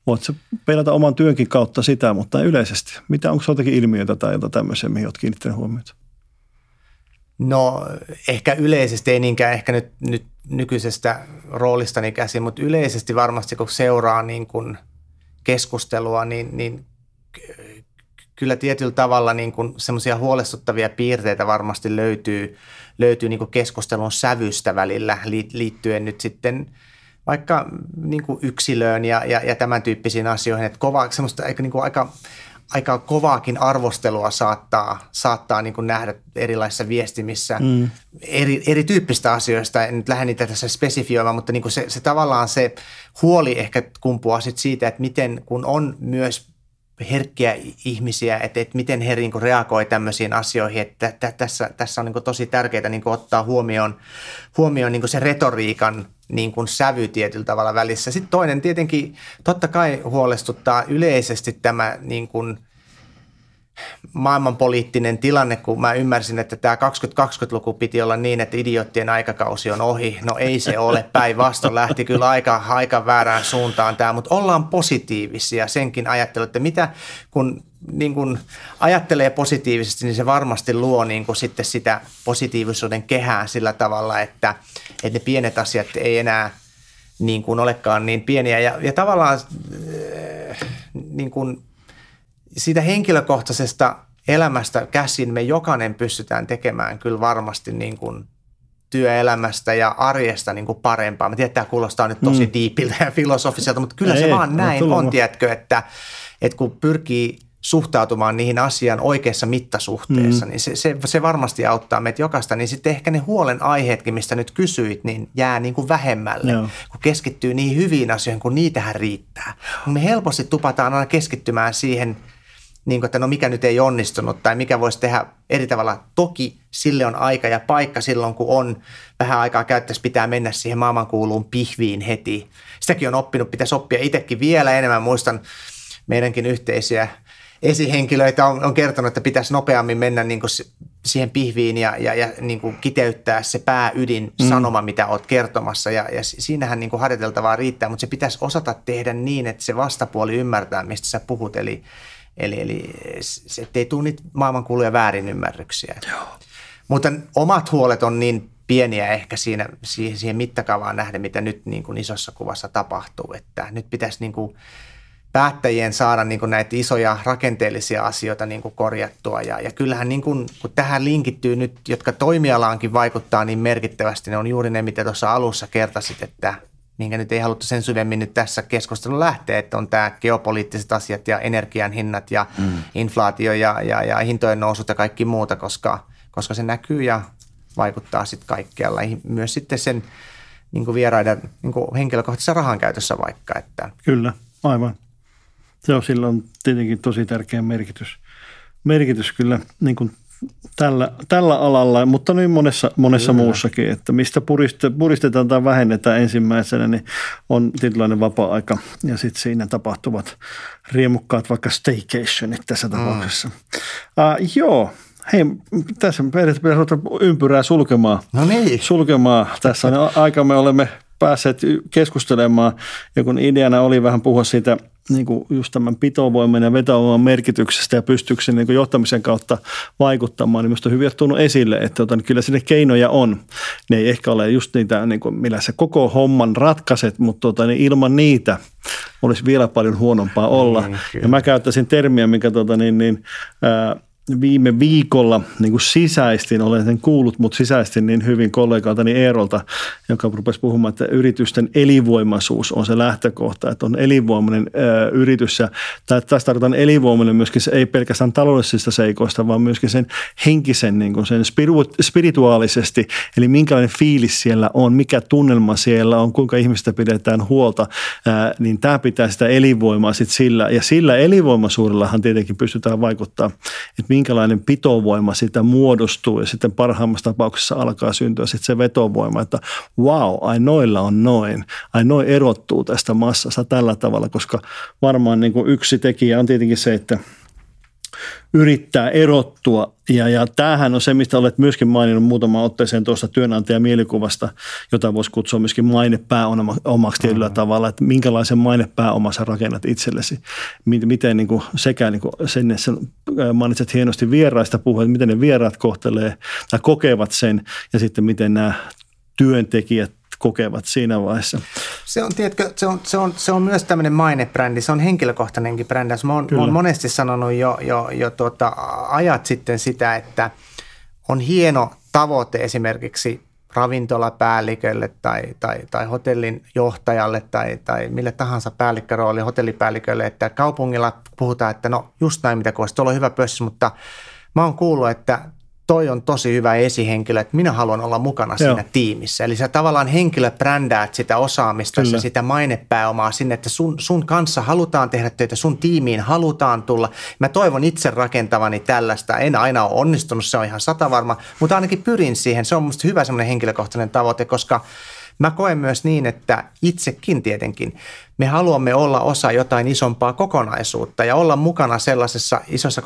Voit se peilata oman työnkin kautta sitä, mutta yleisesti. Mitä, onko se jotakin ilmiötä tai jotain tämmöisiä, mihin olet kiinnittänyt huomiota? No ehkä yleisesti, ei niinkään ehkä nyt, nyt nykyisestä roolistani käsin, mutta yleisesti varmasti kun seuraa niin kuin keskustelua, niin, niin kyllä tietyllä tavalla niin kuin semmoisia huolestuttavia piirteitä varmasti löytyy, löytyy niin kuin keskustelun sävystä välillä liittyen nyt sitten vaikka niin kuin yksilöön ja, ja, ja tämän tyyppisiin asioihin, että kova, semmoista, niin kuin aika, aika kovaakin arvostelua saattaa, saattaa niin kuin nähdä erilaisissa viestimissä mm. eri, erityyppistä asioista. En nyt lähde niitä tässä spesifioimaan, mutta niin kuin se, se tavallaan se huoli ehkä kumpuaa sit siitä, että miten kun on myös herkkiä ihmisiä, että, että miten he niin kuin reagoi tämmöisiin asioihin, että tä, tässä, tässä on niin kuin tosi tärkeää niin kuin ottaa huomioon, huomioon niin kuin se retoriikan niin kuin sävy tietyllä tavalla välissä. Sitten toinen tietenkin totta kai huolestuttaa yleisesti tämä niin kuin maailmanpoliittinen tilanne, kun mä ymmärsin, että tämä kaksikymmentäluku piti olla niin, että idioottien aikakausi on ohi. No ei se ole, päinvastoin lähti kyllä aika, aika väärään suuntaan tämä, mutta ollaan positiivisia senkin ajattelu, että mitä kun niin kun ajattelee positiivisesti, niin se varmasti luo niin kun sitten sitä positiivisuuden kehää sillä tavalla, että, että ne pienet asiat ei enää niin kun olekaan niin pieniä ja, ja tavallaan niin kun siitä henkilökohtaisesta elämästä käsin me jokainen pystytään tekemään kyllä varmasti niin kuin työelämästä ja arjesta niin kuin parempaa. Mä tiedän, että tämä kuulostaa nyt tosi mm. diipiltä ja filosofiselta, mutta kyllä ei, se vaan näin tullut. On, tiedätkö, että, että kun pyrkii suhtautumaan niihin asiaan oikeassa mittasuhteessa, mm. niin se, se, se varmasti auttaa meitä jokaista. Niin sitten ehkä ne huolenaiheetkin, mistä nyt kysyit, niin jää niin kuin vähemmälle, no. kun keskittyy niihin hyviin asioihin, kun niitähän riittää. Me helposti tupataan aina keskittymään siihen, niin kuin, että no mikä nyt ei onnistunut tai mikä voisi tehdä eri tavalla. Toki sille on aika ja paikka silloin, kun on vähän aikaa käyttäisi, pitää mennä siihen maailmankuuluun pihviin heti. Sitäkin on oppinut, pitäisi oppia itsekin vielä enemmän. Muistan meidänkin yhteisiä esihenkilöitä on, on kertonut, että pitäisi nopeammin mennä niin kuin siihen pihviin ja, ja, ja niin kuin kiteyttää se pääydin sanoma, mm. mitä olet kertomassa. Ja, ja siinähän niin kuin harjoiteltavaa riittää, mutta se pitäisi osata tehdä niin, että se vastapuoli ymmärtää, mistä sä puhut. Eli Eli, eli se, ettei tule niitä maailmankuluja väärinymmärryksiä. Joo. Mutta omat huolet on niin pieniä ehkä siinä, siihen, siihen mittakaavaan nähden, mitä nyt niin kuin isossa kuvassa tapahtuu. Että nyt pitäisi niin kuin päättäjien saada niin kuin näitä isoja rakenteellisia asioita niin kuin korjattua. Ja, ja kyllähän niin kuin, kun tähän linkittyy nyt, jotka toimialaankin vaikuttaa niin merkittävästi, ne on juuri ne, mitä tuossa alussa kertasit, että minkä nyt ei haluttu sen syvemmin nyt tässä keskustelun lähteä, että on tämä geopoliittiset asiat ja energian hinnat ja mm. inflaatio ja, ja, ja hintojen nousut ja kaikki muuta, koska, koska se näkyy ja vaikuttaa sitten kaikkialla. Myös sitten sen niin kuin vieraiden niin kuin henkilökohtaisessa rahan käytössä vaikka. Että. Kyllä, aivan. Se on silloin tietenkin tosi tärkeä merkitys, merkitys kyllä niin kuin tällä, tällä alalla, mutta niin monessa, monessa muussakin, että mistä puristetaan tai vähennetään ensimmäisenä, niin on tietynlainen vapaa-aika ja sitten siinä tapahtuvat riemukkaat vaikka staycationit tässä tapauksessa. Mm. Uh, joo. Hei, tässä pitäisi ruveta ympyrää sulkemaan. No niin. Sulkemaan tässä. Aika me olemme päässeet keskustelemaan, ja kun ideana oli vähän puhua siitä niin kuin just tämän pitovoiman ja vetovoiman merkityksestä ja pystyykö sen niin kuin johtamisen kautta vaikuttamaan, niin minusta on hyvin ottanut esille, että otan, kyllä sinne keinoja on. Ne ei ehkä ole just niitä, niin kuin, millä se koko homman ratkaiset, mutta tuota, niin ilman niitä olisi vielä paljon huonompaa olla. Mm, ja mä käyttäisin termiä, mikä tuota, niin, niin, ää, viime viikolla niin kuin sisäistin, olen sen kuullut, mutta sisäistin niin hyvin kollegaltani Eerolta, joka rupesi puhumaan, että yritysten elinvoimaisuus on se lähtökohta, että on elinvoimainen ö, yritys. Ja tässä tarkoitan elinvoimainen myöskin se, ei pelkästään taloudellisista seikoista, vaan myöskin sen henkisen, niin kuin sen spiru- spirituaalisesti, eli minkälainen fiilis siellä on, mikä tunnelma siellä on, kuinka ihmistä pidetään huolta, ö, niin tämä pitää sitä elinvoimaa sitten sillä. Ja sillä elinvoimaisuudellahan tietenkin pystytään vaikuttaa, että minkälainen pitovoima sitä muodostuu, ja sitten parhaimmassa tapauksessa alkaa syntyä sitten se vetovoima, että wow, ai noilla on noin, ai noi erottuu tästä massasta tällä tavalla, koska varmaan niin kuin yksi tekijä on tietenkin se, että yrittää erottua. Ja, ja tämähän on se, mistä olet myöskin maininnut muutamaan otteeseen tuosta työnantajamielikuvasta, jota voisi kutsua myöskin mainepääomaksi tietyllä mm-hmm. tavalla, että minkälaisen mainepääomassa rakennat itsellesi. Miten niin kuin sekä niin kuin sen, sen mainitset hienosti vieraista puhua, että miten ne vieraat kohtelee tai kokevat sen, ja sitten miten nämä työntekijät kokevat siinä vaiheessa. Se on, tiedätkö, se on, se on, se on myös tämmöinen mainebrändi, se on henkilökohtainenkin brändi. Mä oon, mä oon monesti sanonut jo, jo, jo tuota, ajat sitten sitä, että on hieno tavoite esimerkiksi ravintolapäällikölle tai, tai, tai hotellin johtajalle tai, tai mille tahansa päällikkörooli hotellipäällikölle, että kaupungilla puhutaan, että no just näin mitä kohdassa, tuolla on hyvä pössis, mutta mä oon kuullut, että toi on tosi hyvä esihenkilö, että minä haluan olla mukana Joo. siinä tiimissä. Eli sä tavallaan henkilö brändäät sitä osaamista ja sitä mainepääomaa sinne, että sun, sun kanssa halutaan tehdä töitä, sun tiimiin halutaan tulla. Mä toivon itse rakentavani tällaista. En aina ole onnistunut, se on ihan satavarma, mutta ainakin pyrin siihen. Se on musta hyvä semmoinen henkilökohtainen tavoite, koska mä koen myös niin, että itsekin tietenkin me haluamme olla osa jotain isompaa kokonaisuutta ja olla mukana sellaisessa isossa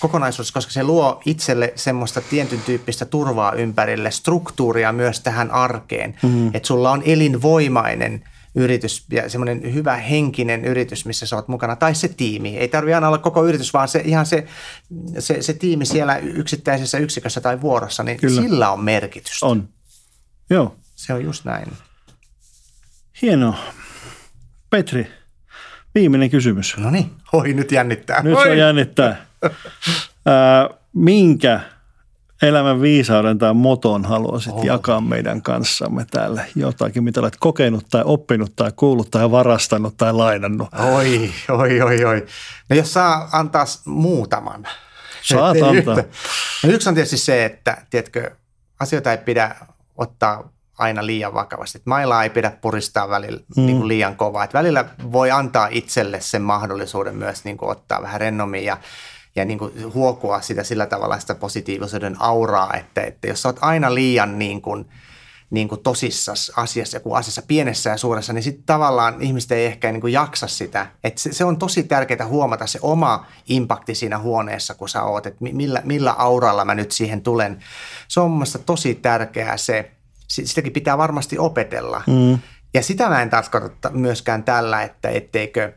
kokonaisuudessa, koska se luo itselle semmoista tietyn tyyppistä turvaa ympärille, struktuuria myös tähän arkeen, mm-hmm. että sulla on elinvoimainen yritys ja semmoinen hyvä henkinen yritys, missä sä oot mukana, tai se tiimi. Ei tarvitse aina olla koko yritys, vaan se, ihan se, se, se tiimi siellä yksittäisessä yksikössä tai vuorossa, niin Kyllä. sillä on merkitystä. On, joo. Se on just näin. Hienoa. Petri, viimeinen kysymys. No niin, oi nyt jännittää. Nyt oi. Se jännittää. Ää, minkä elämän viisauden tai moton haluaisit oh. jakaa meidän kanssamme täällä? Jotakin, mitä olet kokenut tai oppinut tai kuullut tai varastanut tai lainannut. Oi, oi, oi, oi. No jos saa antaa muutaman. Saat antaa. No yksi on tietysti se, että tiedätkö, asioita ei pidä ottaa aina liian vakavasti. Että mailaa ei pidä puristaa välillä mm. niin kuin liian kovaa. Että välillä voi antaa itselle sen mahdollisuuden myös niin kuin ottaa vähän rennommin ja, ja niin kuin huokua sitä sillä tavalla sitä positiivisuuden auraa, että, että jos sä oot aina liian niin kuin, niin kuin tosissas asiassa, kun asiassa pienessä ja suuressa, niin sitten tavallaan ihmiset ei ehkä niin kuin jaksa sitä. Että se, se on tosi tärkeää huomata se oma impakti siinä huoneessa, kun sä oot, että millä, millä auralla mä nyt siihen tulen. Se on mun mielestä tosi tärkeää se. Sitäkin pitää varmasti opetella. Mm. Ja sitä mä en tarkoita myöskään tällä, että etteikö,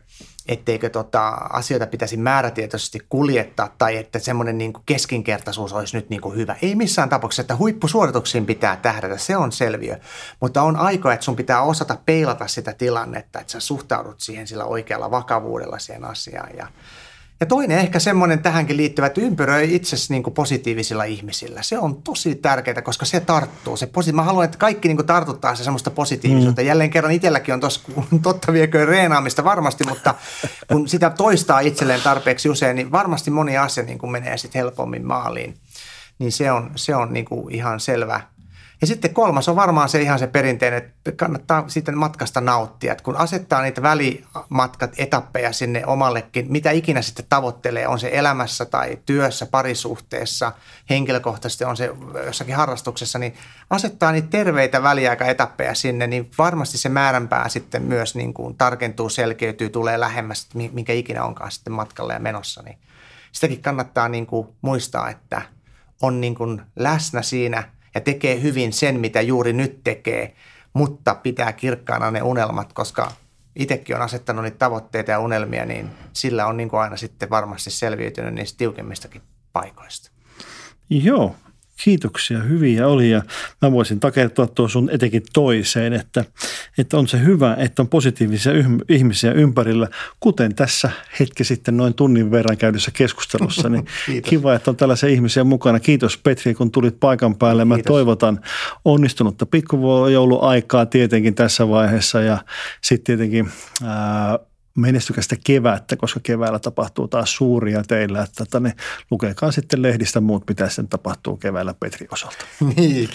etteikö tota, asioita pitäisi määrätietoisesti kuljettaa tai että semmoinen niin kuin keskinkertaisuus olisi nyt niin kuin hyvä. Ei missään tapauksessa, että huippusuorituksiin pitää tähdätä, se on selviö. Mutta on aika, että sun pitää osata peilata sitä tilannetta, että sä suhtaudut siihen sillä oikealla vakavuudella siihen asiaan. Ja, ja toinen ehkä semmoinen tähänkin liittyvä, että ympäröi itsesi niin kuin positiivisilla ihmisillä. Se on tosi tärkeää, koska se tarttuu. Se posi- Mä haluan, että kaikki niin kuin tartuttaa se semmoista positiivisuutta. Mm. Jälleen kerran itselläkin on tossa totta viekö reenaamista varmasti, mutta kun sitä toistaa itselleen tarpeeksi usein, niin varmasti moni asia niin kuin menee sitten helpommin maaliin. Niin se on, se on niin kuin ihan selvä. Ja sitten kolmas on varmaan se ihan se perinteinen, että kannattaa sitten matkasta nauttia. Että kun asettaa niitä välimatkat, etappeja sinne omallekin, mitä ikinä sitten tavoittelee, on se elämässä tai työssä, parisuhteessa, henkilökohtaisesti on se jossakin harrastuksessa, niin asettaa niitä terveitä väliaikaetappeja sinne, niin varmasti se määränpää sitten myös niin kuin tarkentuu, selkeytyy, tulee lähemmäs, minkä ikinä onkaan sitten matkalla ja menossa. Niin sitäkin kannattaa niin kuin muistaa, että on niin kuin läsnä siinä ja tekee hyvin sen, mitä juuri nyt tekee, mutta pitää kirkkaana ne unelmat, koska itsekin on asettanut niitä tavoitteita ja unelmia, niin sillä on niin kuin aina sitten varmasti selviytynyt niistä tiukemmistakin paikoista. Joo, kiitoksia. Hyviä oli ja mä voisin takertua tuo sun etenkin toiseen, että, että on se hyvä, että on positiivisia ihmisiä ympärillä, kuten tässä hetki sitten noin tunnin verran käydyssä keskustelussa. Niin kiva, että on tällaisia ihmisiä mukana. Kiitos Petri, kun tulit paikan päälle. Mä Kiitos. Toivotan onnistunutta pikkujouluaikaa tietenkin tässä vaiheessa ja sitten tietenkin ää, menestykästä kevättä, koska keväällä tapahtuu taas suuria teillä. Että, että ne, lukekaa sitten lehdistä muut, mitä sitten tapahtuu keväällä Petrin osalta. Niin,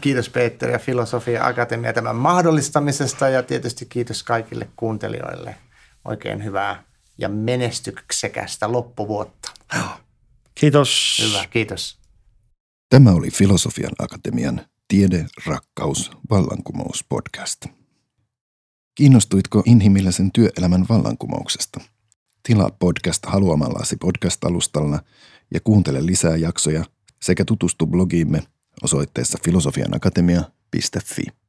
kiitos Peter ja Filosofian Akatemia tämän mahdollistamisesta ja tietysti kiitos kaikille kuuntelijoille. Oikein hyvää ja menestyksekästä loppuvuotta. Kiitos. Hyvä, kiitos. Tämä oli Filosofian Akatemian Tiede, rakkaus, vallankumous podcast. Kiinnostuitko inhimillisen työelämän vallankumouksesta? Tilaa podcast haluamallasi podcast-alustalla ja kuuntele lisää jaksoja sekä tutustu blogiimme osoitteessa filosofianakatemia piste fi.